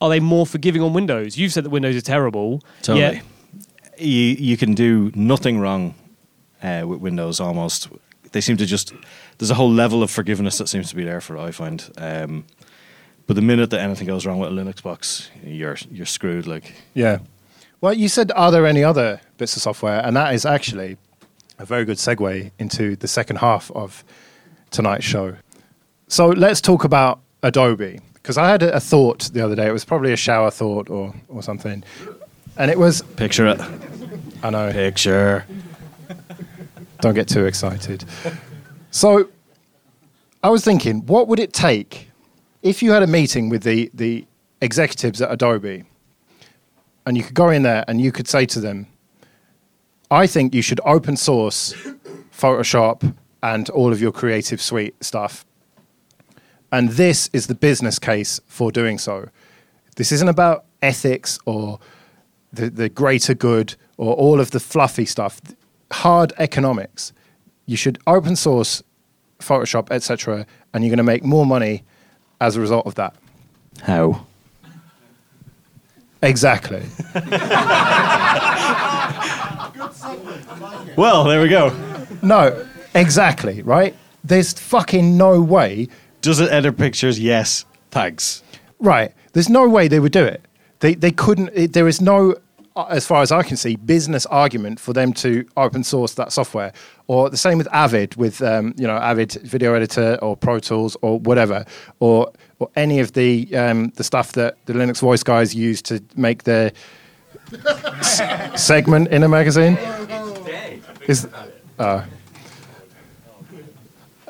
are they more forgiving on Windows? You've said that Windows is terrible. Totally. You, you can do nothing wrong uh, with Windows almost. They seem to just... There's a whole level of forgiveness that seems to be there for it, I find. Um, but the minute that anything goes wrong with a Linux box, you're you're screwed. Like, yeah. Well, you said, are there any other bits of software? And that is actually... a very good segue into the second half of tonight's show. So let's talk about Adobe, because I had a thought the other day. It was probably a shower thought or, or something. And it was... Picture it. I know. Picture. Don't get too excited. So I was thinking, what would it take if you had a meeting with the, the executives at Adobe and you could go in there and you could say to them, I think you should open source Photoshop and all of your Creative Suite stuff. And this is the business case for doing so. This isn't about ethics or the, the greater good or all of the fluffy stuff. Hard economics. you should open source Photoshop, et cetera, and you're going to make more money as a result of that. How? Exactly. Well, there we go. No, exactly, right? There's fucking no way. Does it edit pictures? Yes. Thanks. Right. There's no way they would do it. They they couldn't. It, there is no, as far as I can see, business argument for them to open source that software. Or the same with Avid, with um, you know Avid Video Editor or Pro Tools or whatever, or or any of the um, the stuff that the Linux Voice guys use to make their s- segment in a magazine. Is uh,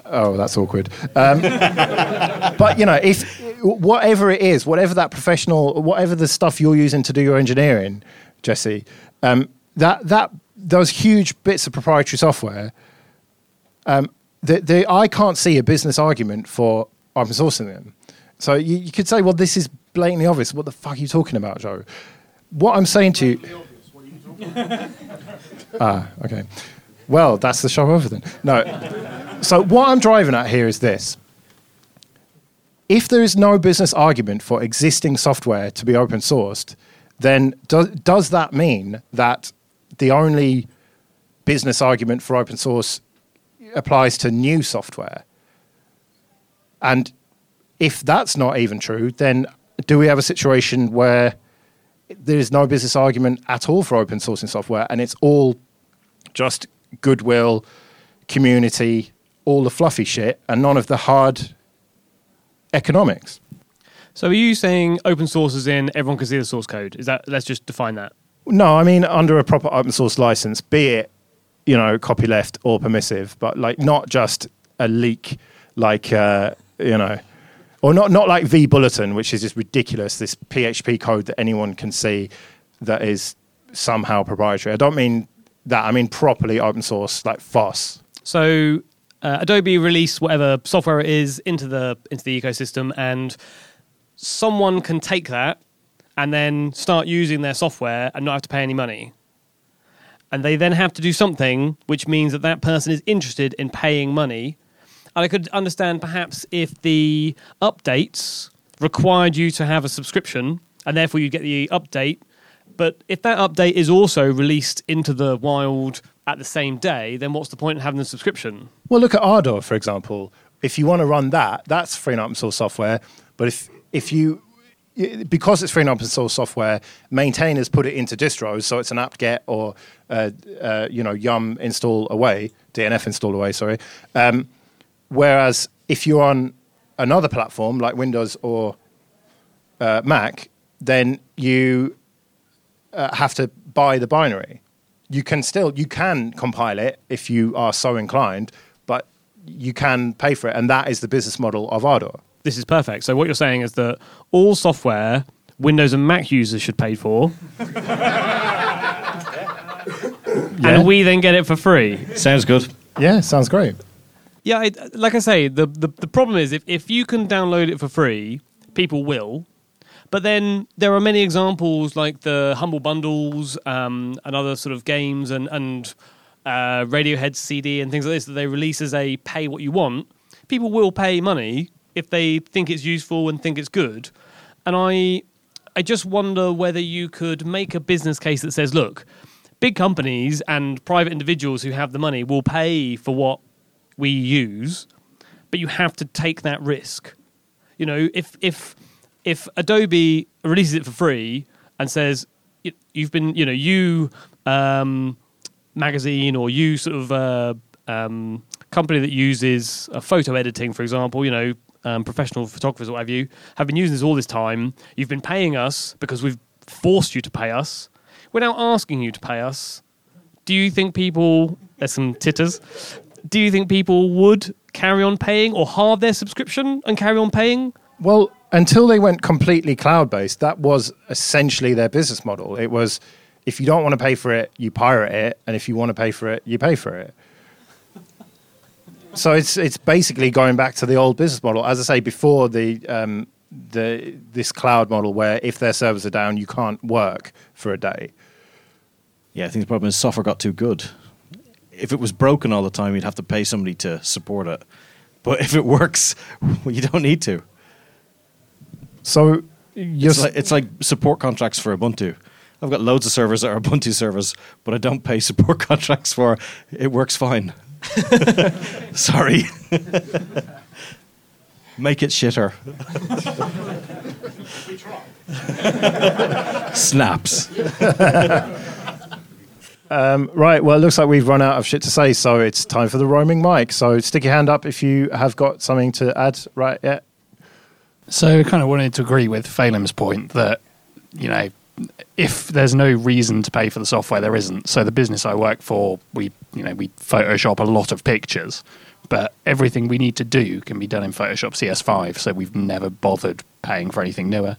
oh, that's awkward. Um, but you know, if whatever it is, whatever that professional, whatever the stuff you're using to do your engineering, Jesse, um, that that those huge bits of proprietary software, um, the, the, I can't see a business argument for open sourcing them. So you, you could say, well, this is blatantly obvious. What the fuck are you talking about, Joe? What I'm saying to you. Ah, okay. Well, that's the show over then. No. So what I'm driving at here is this. If there is no business argument for existing software to be open sourced, then do, does that mean that the only business argument for open source applies to new software? And if that's not even true, then do we have a situation where there is no business argument at all for open sourcing software, and it's all just goodwill, community, all the fluffy shit, and none of the hard economics? So are you saying open source is in everyone can see the source code? Is that, let's just define that. No, I mean under a proper open source license, be it, you know, copyleft or permissive, but like not just a leak like, uh, you know, or not, not like vBulletin, which is just ridiculous, this P H P code that anyone can see that is somehow proprietary. I don't mean that. I mean properly open source, like FOSS. So uh, Adobe release whatever software it is into the into the ecosystem, and someone can take that and then start using their software and not have to pay any money. And they then have to do something, which means that that person is interested in paying money. And I could understand perhaps if the updates required you to have a subscription and therefore you get the update. But if that update is also released into the wild at the same day, then what's the point in having the subscription? Well, look at Ardor, for example. If you want to run that, that's free and open source software. But if if you, because it's free and open source software, maintainers put it into distros, so it's an apt-get or uh, uh, you know yum install away, D N F install away, sorry. Um, Whereas if you're on another platform like Windows or uh, Mac, then you uh, have to buy the binary. You can still, you can compile it if you are so inclined, but you can pay for it. And that is the business model of Ardor. This is perfect. So what you're saying is that all software Windows and Mac users should pay for. Yeah. And we then get it for free. Sounds good. Yeah, sounds great. Yeah, it, like I say, the, the, the problem is if, if you can download it for free, people will. But then there are many examples like the Humble Bundles um, and other sort of games and, and uh, Radiohead C D and things like this that they release as a pay what you want. People will pay money if they think it's useful and think it's good. And I I just wonder whether you could make a business case that says, look, big companies and private individuals who have the money will pay for what we use, but you have to take that risk. You know, if if if Adobe releases it for free and says you've been, you know, you um, magazine or you sort of uh, um, company that uses uh, photo editing, for example, you know, um, professional photographers or what have you, have been using this all this time. You've been paying us because we've forced you to pay us. We're now asking you to pay us. Do you think people? There's some titters. Do you think people would carry on paying or halve their subscription and carry on paying? Well, until they went completely cloud-based, that was essentially their business model. It was, if you don't want to pay for it, you pirate it, and if you want to pay for it, you pay for it. So it's it's basically going back to the old business model, as I say, before the um, the this cloud model where if their servers are down, you can't work for a day. Yeah, I think the problem is software got too good. if it was broken all the time, you'd have to pay somebody to support it. But if it works, well, you don't need to. So yes, it's like, it's like support contracts for Ubuntu. I've got loads of servers that are Ubuntu servers, but I don't pay support contracts for. It works fine. Sorry. Make it shitter. We try. Snaps. Um, right, well, it looks like we've run out of shit to say, so it's time for the roaming mic. So stick your hand up if you have got something to add, right? Yeah. So I kind of wanted to agree with Phelim's point that, you know, if there's no reason to pay for the software, there isn't. So the business I work for, we, you know, we Photoshop a lot of pictures, but everything we need to do can be done in Photoshop C S five, so we've never bothered paying for anything newer.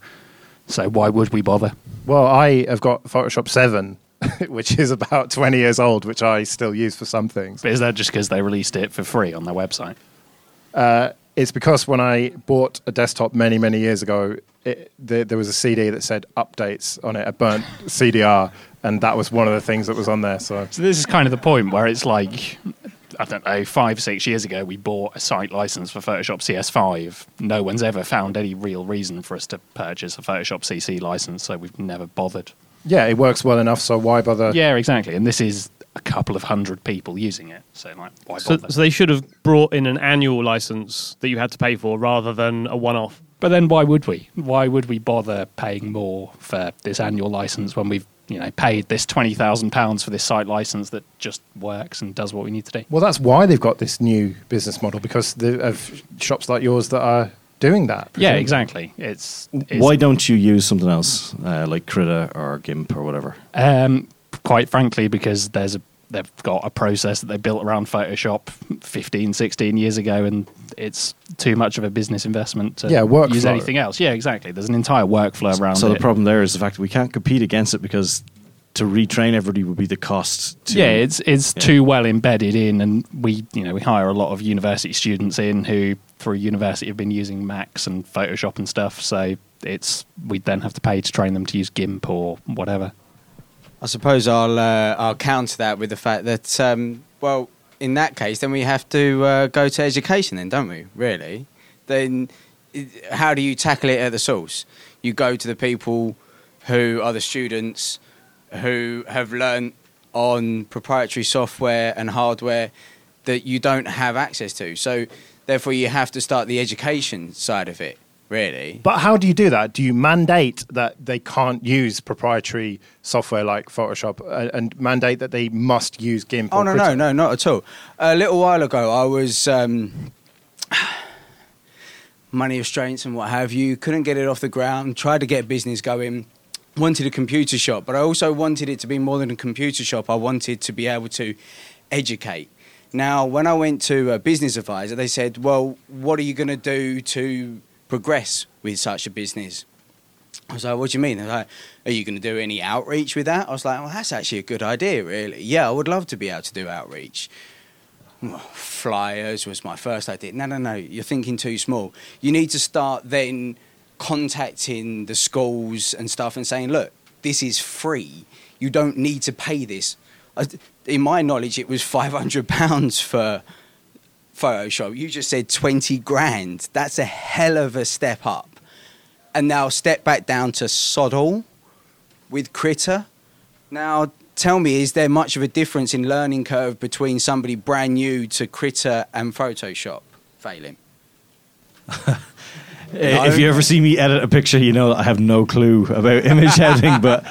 So why would we bother? Well, I have got Photoshop seven, which is about twenty years old, which I still use for some things. But is that just because they released it for free on their website? Uh, it's because when I bought a desktop many, many years ago, it, there, there was a C D that said updates on it, a burnt C D R, and that was one of the things that was on there. So, so this is kind of the point where it's like, I don't know, five, six years ago, we bought a site license for Photoshop C S five. No one's ever found any real reason for us to purchase a Photoshop C C license, so we've never bothered. Yeah, it works well enough, so why bother? Yeah, exactly. And this is a couple of hundred people using it, so like, why bother? So, so they should have brought in an annual license that you had to pay for rather than a one-off. But then why would we? Why would we bother paying more for this annual license when we've, you know, paid this twenty thousand pounds for this site license that just works and does what we need to do? Well, that's why they've got this new business model, because of shops like yours that are doing that. Presumably. Yeah, exactly. It's, it's why don't you use something else uh, like Krita or GIMP or whatever? Um, quite frankly, because there's a, they've got a process that they built around Photoshop fifteen, sixteen years ago, and it's too much of a business investment to yeah, use anything else. Yeah, exactly. There's an entire workflow around so it. So the problem there is the fact that we can't compete against it, because to retrain everybody would be the cost. To, yeah, it's it's yeah. too well embedded in, and we you know we hire a lot of university students in who through university have been using Macs and Photoshop and stuff. So it's we'd then have to pay to train them to use GIMP or whatever. I suppose I'll uh, I'll counter that with the fact that um, well, in that case, then we have to uh, go to education, then, don't we? Really? Then how do you tackle it at the source? You go to the people who are the students who have learned on proprietary software and hardware that you don't have access to. So, therefore, you have to start the education side of it, really. But how do you do that? Do you mandate that they can't use proprietary software like Photoshop uh, and mandate that they must use GIMP? Oh, no, no, no, not at all. A little while ago, I was... Um, money restraints and what have you, couldn't get it off the ground, tried to get a business going, wanted a computer shop, but I also wanted it to be more than a computer shop. I wanted to be able to educate. Now, when I went to a business advisor, they said, well, what are you going to do to progress with such a business? I was like, what do you mean? They're like, are you going to do any outreach with that? I was like, well, that's actually a good idea, really. Yeah, I would love to be able to do outreach. Well, flyers was my first idea. No, no, no, you're thinking too small. You need to start then contacting the schools and stuff and saying, look, this is free. You don't need to pay this. In my knowledge, it was five hundred pounds for Photoshop. You just said twenty grand. That's a hell of a step up. And now step back down to sod all with Krita. Now, tell me, is there much of a difference in learning curve between somebody brand new to Krita and Photoshop? Failing. No. If you ever see me edit a picture, you know that I have no clue about image editing. But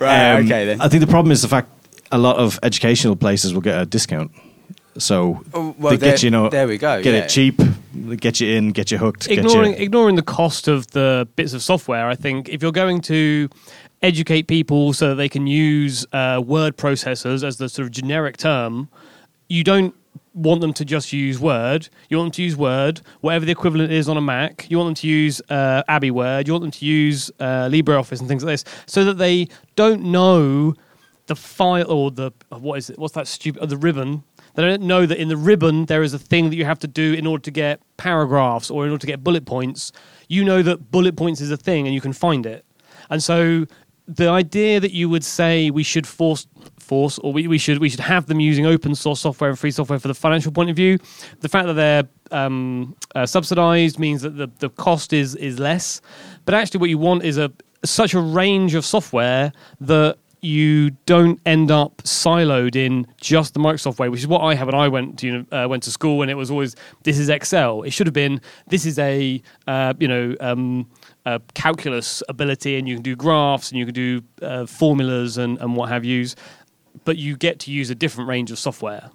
right, um, okay then. I think the problem is the fact a lot of educational places will get a discount, so oh, well, they there, get you know there we go, get yeah. it cheap, get you in, get you hooked. Ignoring get you... ignoring the cost of the bits of software, I think if you're going to educate people so that they can use uh, word processors as the sort of generic term, you don't want them to just use Word. You want them to use Word, whatever the equivalent is on a Mac. You want them to use uh, Abbey Word. You want them to use uh, LibreOffice and things like this, so that they don't know the file or the what is it? What's that stupid? Oh, the ribbon. They don't know that in the ribbon there is a thing that you have to do in order to get paragraphs or in order to get bullet points. You know that bullet points is a thing and you can find it, and so. The idea that you would say we should force force, or we, we should we should have them using open source software and free software for the financial point of view. The fact that they're um, uh, subsidized means that the, the cost is is less. But actually, what you want is a such a range of software that you don't end up siloed in just the Microsoft way, which is what I had when I went to you know, uh, went to school, and it was always, this is Excel. It should have been, this is a uh, you know um, a calculus ability, and you can do graphs and you can do uh, formulas and, and what have yous, but you get to use a different range of software.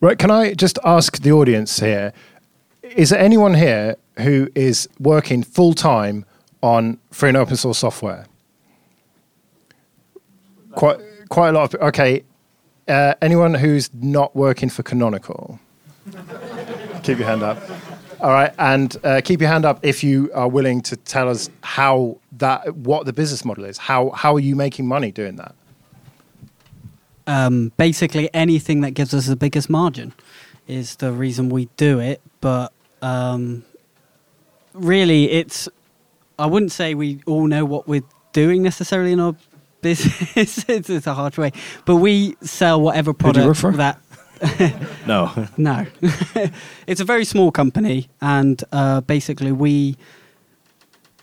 Right, can I just ask the audience here, is there anyone here who is working full-time on free and open source software? Quite quite a lot of... Okay, uh, anyone who's not working for Canonical? Keep your hand up. All right, and uh, keep your hand up if you are willing to tell us how that, what the business model is. How, how are you making money doing that? Um, basically, anything that gives us the biggest margin is the reason we do it, but um, really it's... I wouldn't say we all know what we're doing necessarily in our business. It's, it's a hard way, but we sell whatever product that no no it's a very small company, and uh basically we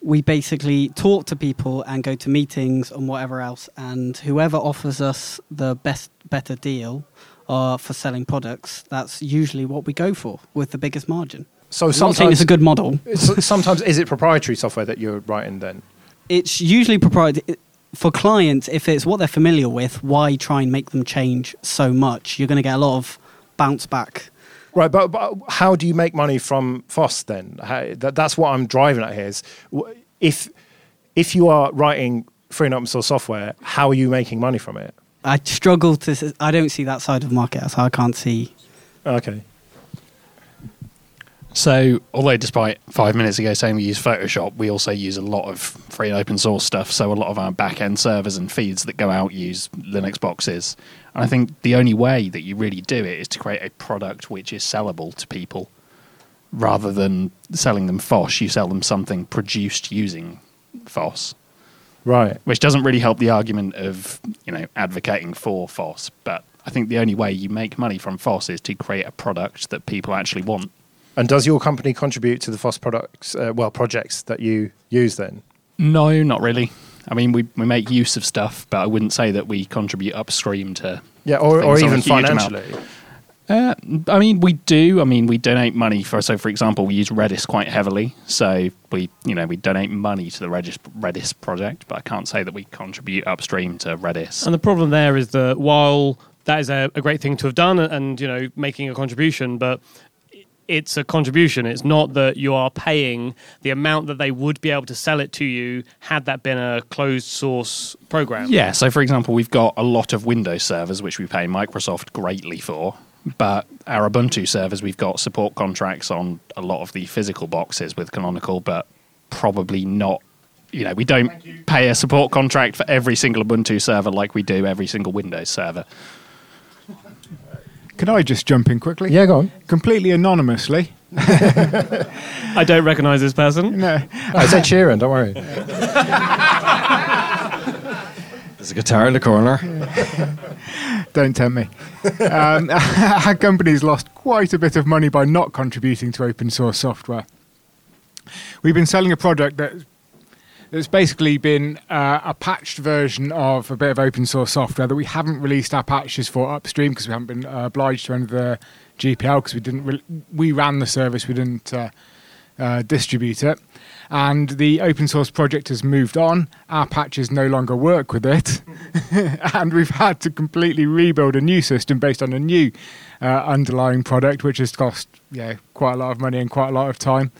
we basically talk to people and go to meetings and whatever else, and whoever offers us the best better deal uh for selling products, that's usually what we go for with the biggest margin. So sometimes it's a good model. Sometimes is it proprietary software that you're writing then? It's usually proprietary. For clients, if it's what they're familiar with, why try and make them change so much? You're going to get a lot of bounce back. Right, but, but how do you make money from FOSS then? How, that, that's what I'm driving at here. Is if, if you are writing free and open source software, how are you making money from it? I struggle to... I don't see that side of the market, so I can't see... Okay. So, although despite five minutes ago saying we use Photoshop, we also use a lot of free and open source stuff. So a lot of our back-end servers and feeds that go out use Linux boxes. And I think the only way that you really do it is to create a product which is sellable to people. Rather than selling them FOSS, you sell them something produced using FOSS. Right. Which doesn't really help the argument of, you know, advocating for FOSS. But I think the only way you make money from FOSS is to create a product that people actually want. And does your company contribute to the FOSS products, uh, well, projects that you use then? No, not really. I mean, we, we make use of stuff, but I wouldn't say that we contribute upstream to... Yeah, or, or even financially. Uh, I mean, we do. I mean, we donate money for... So, for example, we use Redis quite heavily. So, we you know, we donate money to the Redis, Redis project, but I can't say that we contribute upstream to Redis. And the problem there is that while that is a, a great thing to have done and, you know, making a contribution, but... It's a contribution. It's not that you are paying the amount that they would be able to sell it to you had that been a closed source program. Yeah, so for example, we've got a lot of Windows servers, which we pay Microsoft greatly for, but our Ubuntu servers, we've got support contracts on a lot of the physical boxes with Canonical, but probably not, you know, we don't pay a support contract for every single Ubuntu server like we do every single Windows server. Can I just jump in quickly? Yeah, go on. Completely anonymously. I don't recognise this person. No. I said Sheeran, don't worry. There's a guitar in the corner. Yeah. Don't tempt me. Um, our company's lost quite a bit of money by not contributing to open source software. We've been selling a product that that's basically been uh, a patched version of a bit of open source software that we haven't released our patches for upstream because we haven't been uh, obliged to under the G P L because we didn't re- we ran the service, we didn't uh, uh, distribute it. And the open source project has moved on. Our patches no longer work with it. And we've had to completely rebuild a new system based on a new uh, underlying product, which has cost yeah, quite a lot of money and quite a lot of time.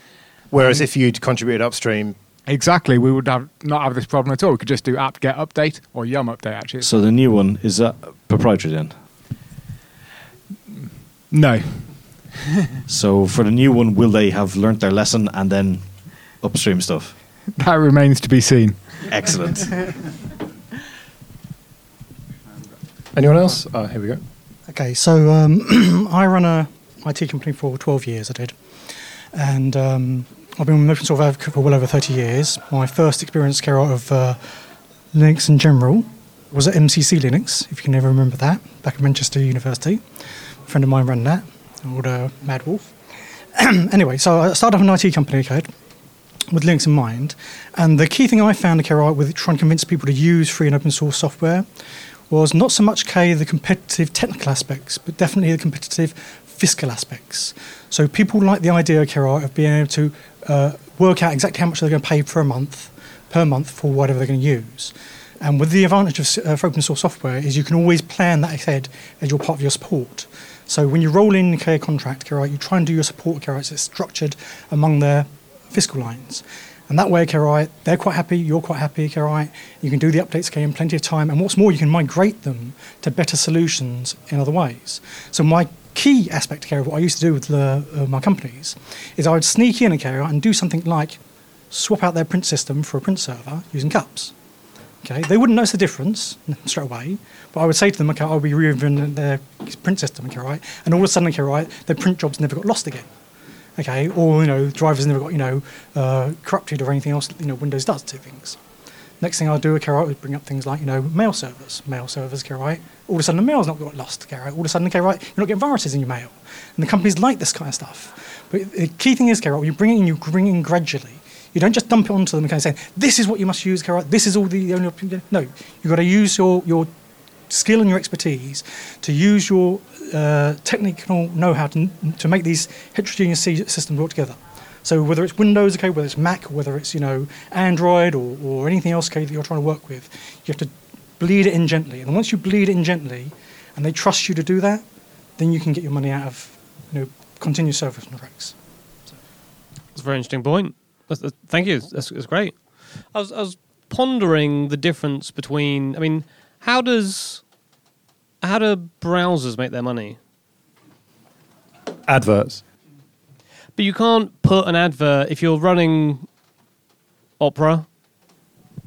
Whereas um, if you'd contributed upstream... Exactly, we would have not have this problem at all. We could just do apt-get update or yum update, actually. So the new one, is that proprietary then? No. So for the new one, will they have learnt their lesson and then upstream stuff? That remains to be seen. Excellent. Anyone else? Oh, here we go. Okay, so um, I run a I T company for twelve years, I did. And... Um, I've been an open source advocate for well over thirty years. My first experience came out of uh, Linux in general, was at M C C Linux, if you can ever remember that, back at Manchester University. A friend of mine ran that, called uh, Mad Wolf. Anyway, so I started up an I T company, okay, with Linux in mind. And the key thing I found, okay, right, with trying to convince people to use free and open source software was not so much, okay, the competitive technical aspects, but definitely the competitive fiscal aspects. So people like the idea, okay, right, of being able to uh, work out exactly how much they're going to pay per month, per month for whatever they're going to use. And with the advantage of uh, for open source software is you can always plan that ahead as your part of your support. So when you roll in a okay, contract, okay, right, you try and do your support, okay, right, so it's structured among their fiscal lines. And that way, okay, right, they're quite happy, you're quite happy, okay, right, you can do the updates okay, in plenty of time. And what's more, you can migrate them to better solutions in other ways. So my key aspect okay, of what I used to do with the, uh, my companies is I would sneak in okay, right, and do something like swap out their print system for a print server using cups. Okay, they wouldn't notice the difference straight away, but I would say to them, okay, I'll be reinventing their print system, okay, right? And all of a sudden, okay, right, their print jobs never got lost again, okay? Or, you know, drivers never got, you know, uh, corrupted or anything else, you know, Windows does to things. Next thing I'll do, okay, right, is bring up things like, you know, mail servers, mail servers, okay, right? All of a sudden, the mail's not got lost, okay, right? All of a sudden, okay, right, you're not getting viruses in your mail. And the companies like this kind of stuff. But the key thing is, okay, right, you bring it in, you bring it in gradually. You don't just dump it onto them and kind of say, this is what you must use, okay, right? This is all the only option. No, you've got to use your, your skill and your expertise to use your uh, technical know-how to, to make these heterogeneous systems work together. So whether it's Windows, okay, whether it's Mac, whether it's, you know, Android or, or anything else okay, that you're trying to work with, you have to bleed it in gently. And once you bleed it in gently and they trust you to do that, then you can get your money out of, you know, continuous service contracts. So. That's a very interesting point. Thank you. That's, that's great. I was, I was pondering the difference between. I mean, how does how do browsers make their money? Adverts. But you can't put an advert if you're running Opera.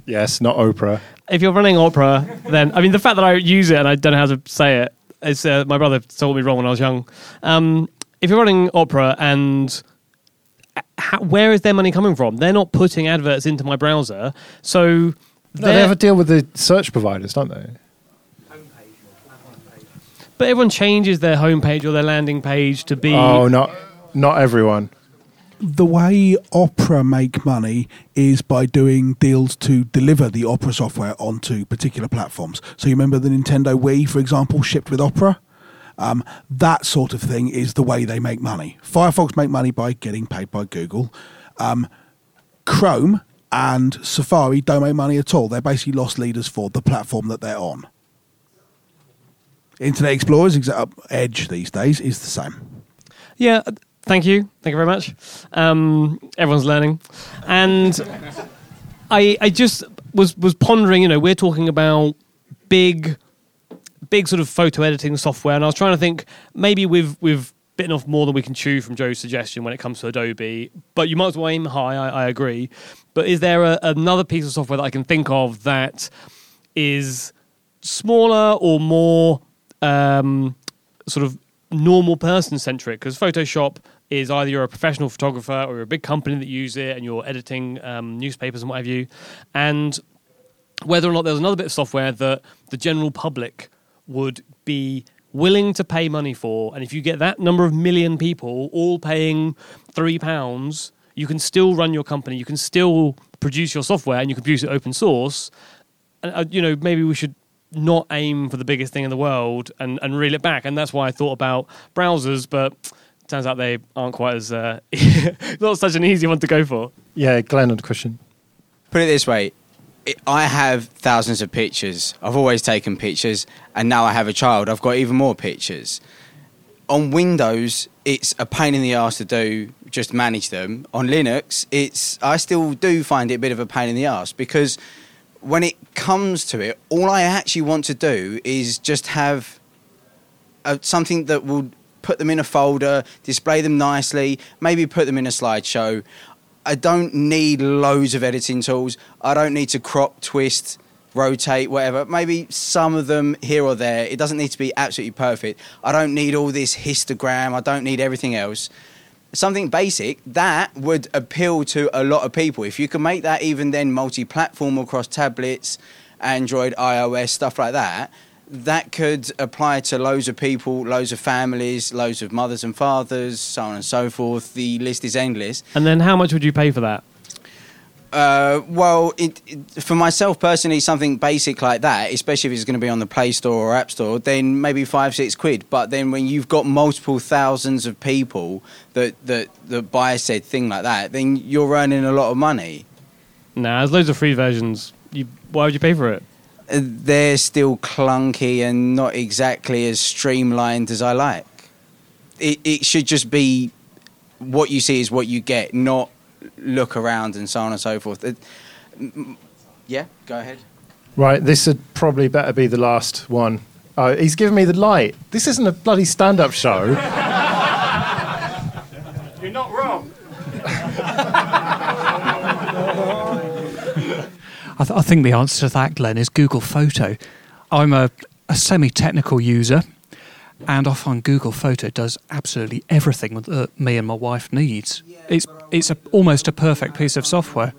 Yes, not Oprah. If you're running Opera, then I mean the fact that I use it and I don't know how to say it. It's uh, my brother told me wrong when I was young. Um, if you're running Opera and How, where is their money coming from? They're not putting adverts into my browser. So no, they have a deal with the search providers, don't they? Homepage. But everyone changes their homepage or their landing page to be... Oh, not not everyone. The way Opera make money is by doing deals to deliver the Opera software onto particular platforms. So you remember the Nintendo Wii, for example, shipped with Opera? Um, that sort of thing is the way they make money. Firefox make money by getting paid by Google. Um, Chrome and Safari don't make money at all. They're basically loss leaders for the platform that they're on. Internet Explorer's exa- Edge these days is the same. Yeah, thank you. Thank you very much. Um, everyone's learning. And I, I just was, was pondering, you know, we're talking about big... big sort of photo editing software, and I was trying to think maybe we've we've bitten off more than we can chew from Joe's suggestion when it comes to Adobe, but you might as well aim high. I, I agree, but is there a, another piece of software that I can think of that is smaller or more um, sort of normal person centric? Because Photoshop is either you're a professional photographer or you're a big company that use it and you're editing um, newspapers and what have you, and whether or not there's another bit of software that the general public would be willing to pay money for, and if you get that number of million people all paying three pounds, you can still run your company, you can still produce your software, and you can produce it open source. And uh, you know, maybe we should not aim for the biggest thing in the world and, and reel it back. And that's why I thought about browsers, but it turns out they aren't quite as uh, not such an easy one to go for. Yeah, Glenn had a question. Put it this way. I have thousands of pictures. I've always taken pictures, and now I have a child. I've got even more pictures. On Windows, it's a pain in the arse to do, just manage them. On Linux, it's I still do find it a bit of a pain in the arse, because when it comes to it, all I actually want to do is just have a, something that will put them in a folder, display them nicely, maybe put them in a slideshow. I don't need loads of editing tools. I don't need to crop, twist, rotate, whatever. Maybe some of them here or there. It doesn't need to be absolutely perfect. I don't need all this histogram. I don't need everything else. Something basic, that would appeal to a lot of people. If you can make that even then multi-platform across tablets Android, iOS, stuff like that, that could apply to loads of people, loads of families, loads of mothers and fathers, so on and so forth. The list is endless. And then how much would you pay for that? Uh, well, it, it, for myself personally, something basic like that, especially if it's going to be on the Play Store or App Store, then maybe five, six quid. But then when you've got multiple thousands of people that, that, that buy said thing like that, then you're earning a lot of money. Nah, there's loads of free versions. You, why would you pay for it? They're still clunky and not exactly as streamlined as I like. It, it should just be what you see is what you get, not look around and so on and so forth. It, yeah, go ahead. Right, this would probably better be the last one. Oh, he's giving me the light. This isn't a bloody stand-up show. You're not wrong. I, th- I think the answer to that, Glenn, is Google Photo. I'm a, a semi-technical user, and I find Google Photo does absolutely everything that me and my wife needs. Yeah, it's it's a, almost a perfect piece of software.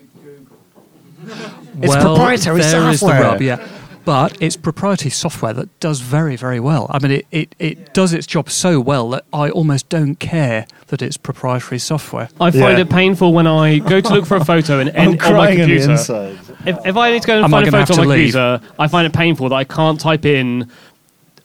It's well, proprietary there software. Is the rub, yeah. But it's proprietary software that does very, very well. I mean, it, it, it yeah. does its job so well that I almost don't care that it's proprietary software. I find yeah. it painful when I go to look for a photo and end on my computer. On if, if I need to go and Am find a photo on my leave? computer, I find it painful that I can't type in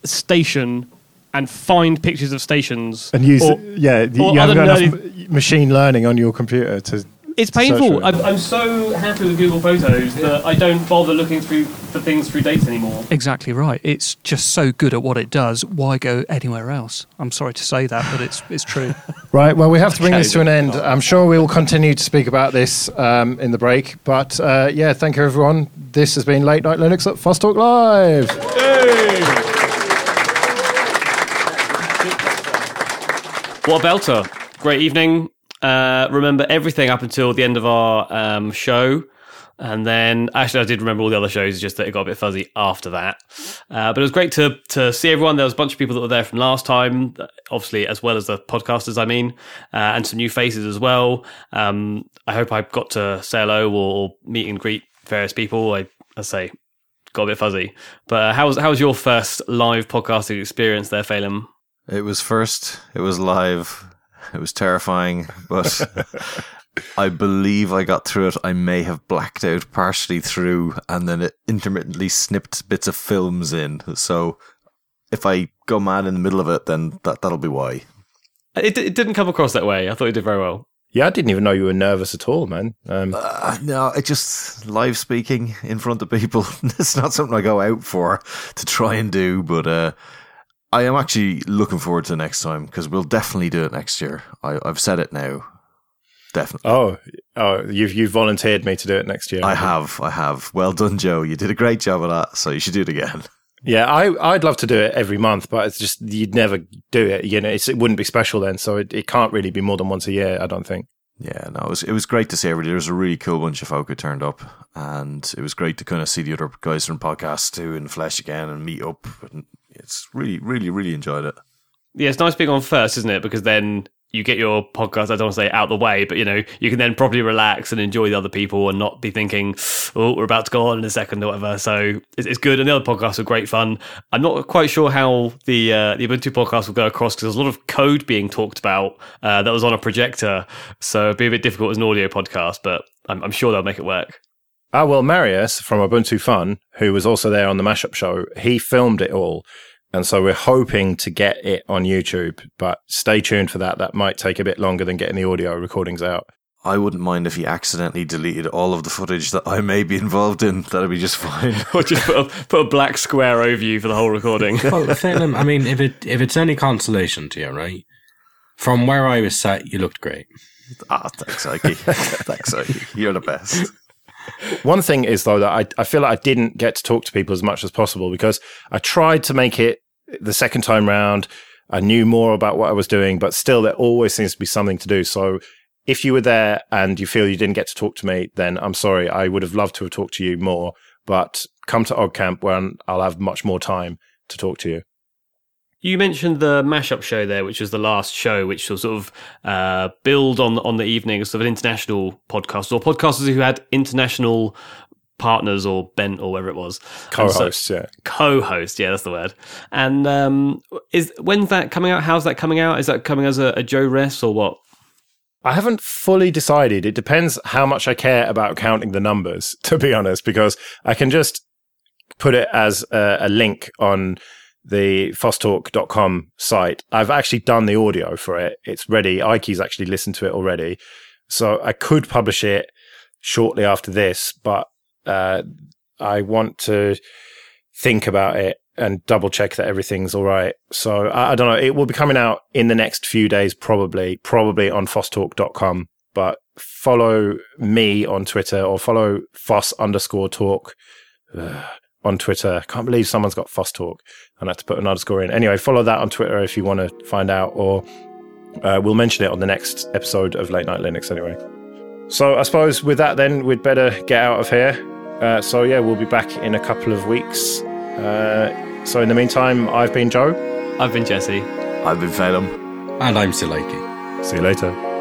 station and find pictures of stations. And use or, the, yeah, the, you haven't got enough m- machine learning on your computer to. It's painful. I'm, I'm so happy with Google Photos that I don't bother looking through for things through dates anymore. Exactly right. It's just so good at what it does. Why go anywhere else? I'm sorry to say that, but it's it's true. Right. Well, we have to bring okay. this to an end. I'm sure we'll continue to speak about this um, in the break. But uh, yeah, thank you, everyone. This has been Late Night Linux at Foss Talk Live. Yay! What a belter. Great evening. Uh, remember everything up until the end of our um, show, and then actually I did remember all the other shows, just that it got a bit fuzzy after that, uh, but it was great to to see everyone. There was a bunch of people that were there from last time, obviously, as well as the podcasters, I mean, uh, and some new faces as well. um, I hope I got to say hello or meet and greet various people. I, I say got a bit fuzzy, but uh, how was, how was your first live podcasting experience there, Phelim? It was first it was live. It was terrifying, but I believe I got through it. I may have blacked out partially through, and then it intermittently snipped bits of films in. So if I go mad in the middle of it, then that, that'll be why. It, it didn't come across that way. I thought it did very well. Yeah, I didn't even know you were nervous at all, man. Um, uh, no, it just live speaking in front of people. It's not something I go out for to try and do, but... Uh, I am actually looking forward to next time, because we'll definitely do it next year. I, I've said it now, definitely. Oh, oh, you've you've volunteered me to do it next year. I have, I have. Well done, Joe. You did a great job of that, so you should do it again. Yeah, I I'd love to do it every month, but it's just you'd never do it. You know, it's, it wouldn't be special then, so it, it can't really be more than once a year, I don't think. Yeah, no, it was it was great to see everybody. There was a really cool bunch of folk who turned up, and it was great to kind of see the other guys from podcasts too in the flesh again and meet up. And, It's really, really, really enjoyed it. Yeah, it's nice being on first, isn't it? Because then you get your podcast, I don't want to say out the way, but, you know, you can then properly relax and enjoy the other people and not be thinking, oh, we're about to go on in a second or whatever. So it's good. And the other podcasts were great fun. I'm not quite sure how the uh, the Ubuntu podcast will go across, because there's a lot of code being talked about uh, that was on a projector. So it'd be a bit difficult as an audio podcast, but I'm, I'm sure they'll make it work. Ah, well, Marius from Ubuntu Fun, who was also there on the Mashup Show, he filmed it all. And so we're hoping to get it on YouTube, but stay tuned for that. That might take a bit longer than getting the audio recordings out. I wouldn't mind if he accidentally deleted all of the footage that I may be involved in. That'd be just fine. Or just put a, put a black square over you for the whole recording. Well, I mean, if it if it's any consolation to you, right? From where I was sat, you looked great. Ah, oh, thanks, Ikey. Thanks, Ikey. You're the best. One thing is, though, that I, I feel like I didn't get to talk to people as much as possible, because I tried to make it the second time round. I knew more about what I was doing, but still there always seems to be something to do. So if you were there and you feel you didn't get to talk to me, then I'm sorry. I would have loved to have talked to you more, but come to OggCamp where I'll have much more time to talk to you. You mentioned the Mashup Show there, which was the last show, which will sort of uh, build on on the evening of sort of an international podcast, or podcasters who had international partners or bent or whatever it was. Co-host, so, yeah. Co-host, yeah, that's the word. And um, is when's that coming out? How's that coming out? Is that coming as a, a Joe Ress or what? I haven't fully decided. It depends how much I care about counting the numbers, to be honest, because I can just put it as a, a link on the foss talk dot com site. I've actually done the audio for it. It's ready. Ikey's actually listened to it already. So I could publish it shortly after this, but uh, I want to think about it and double check that everything's all right. So I, I don't know. It will be coming out in the next few days, probably, probably on foss talk dot com. But follow me on Twitter or follow foss underscore talk uh, on Twitter. I can't believe someone's got foss talk. I'll have to put an underscore in. Anyway, follow that on Twitter if you want to find out, or uh, we'll mention it on the next episode of Late Night Linux anyway. So I suppose with that then, we'd better get out of here. Uh, so yeah, we'll be back in a couple of weeks. Uh, so in the meantime, I've been Joe. I've been Jesse. I've been Phelim. And I'm Silaki. See you later.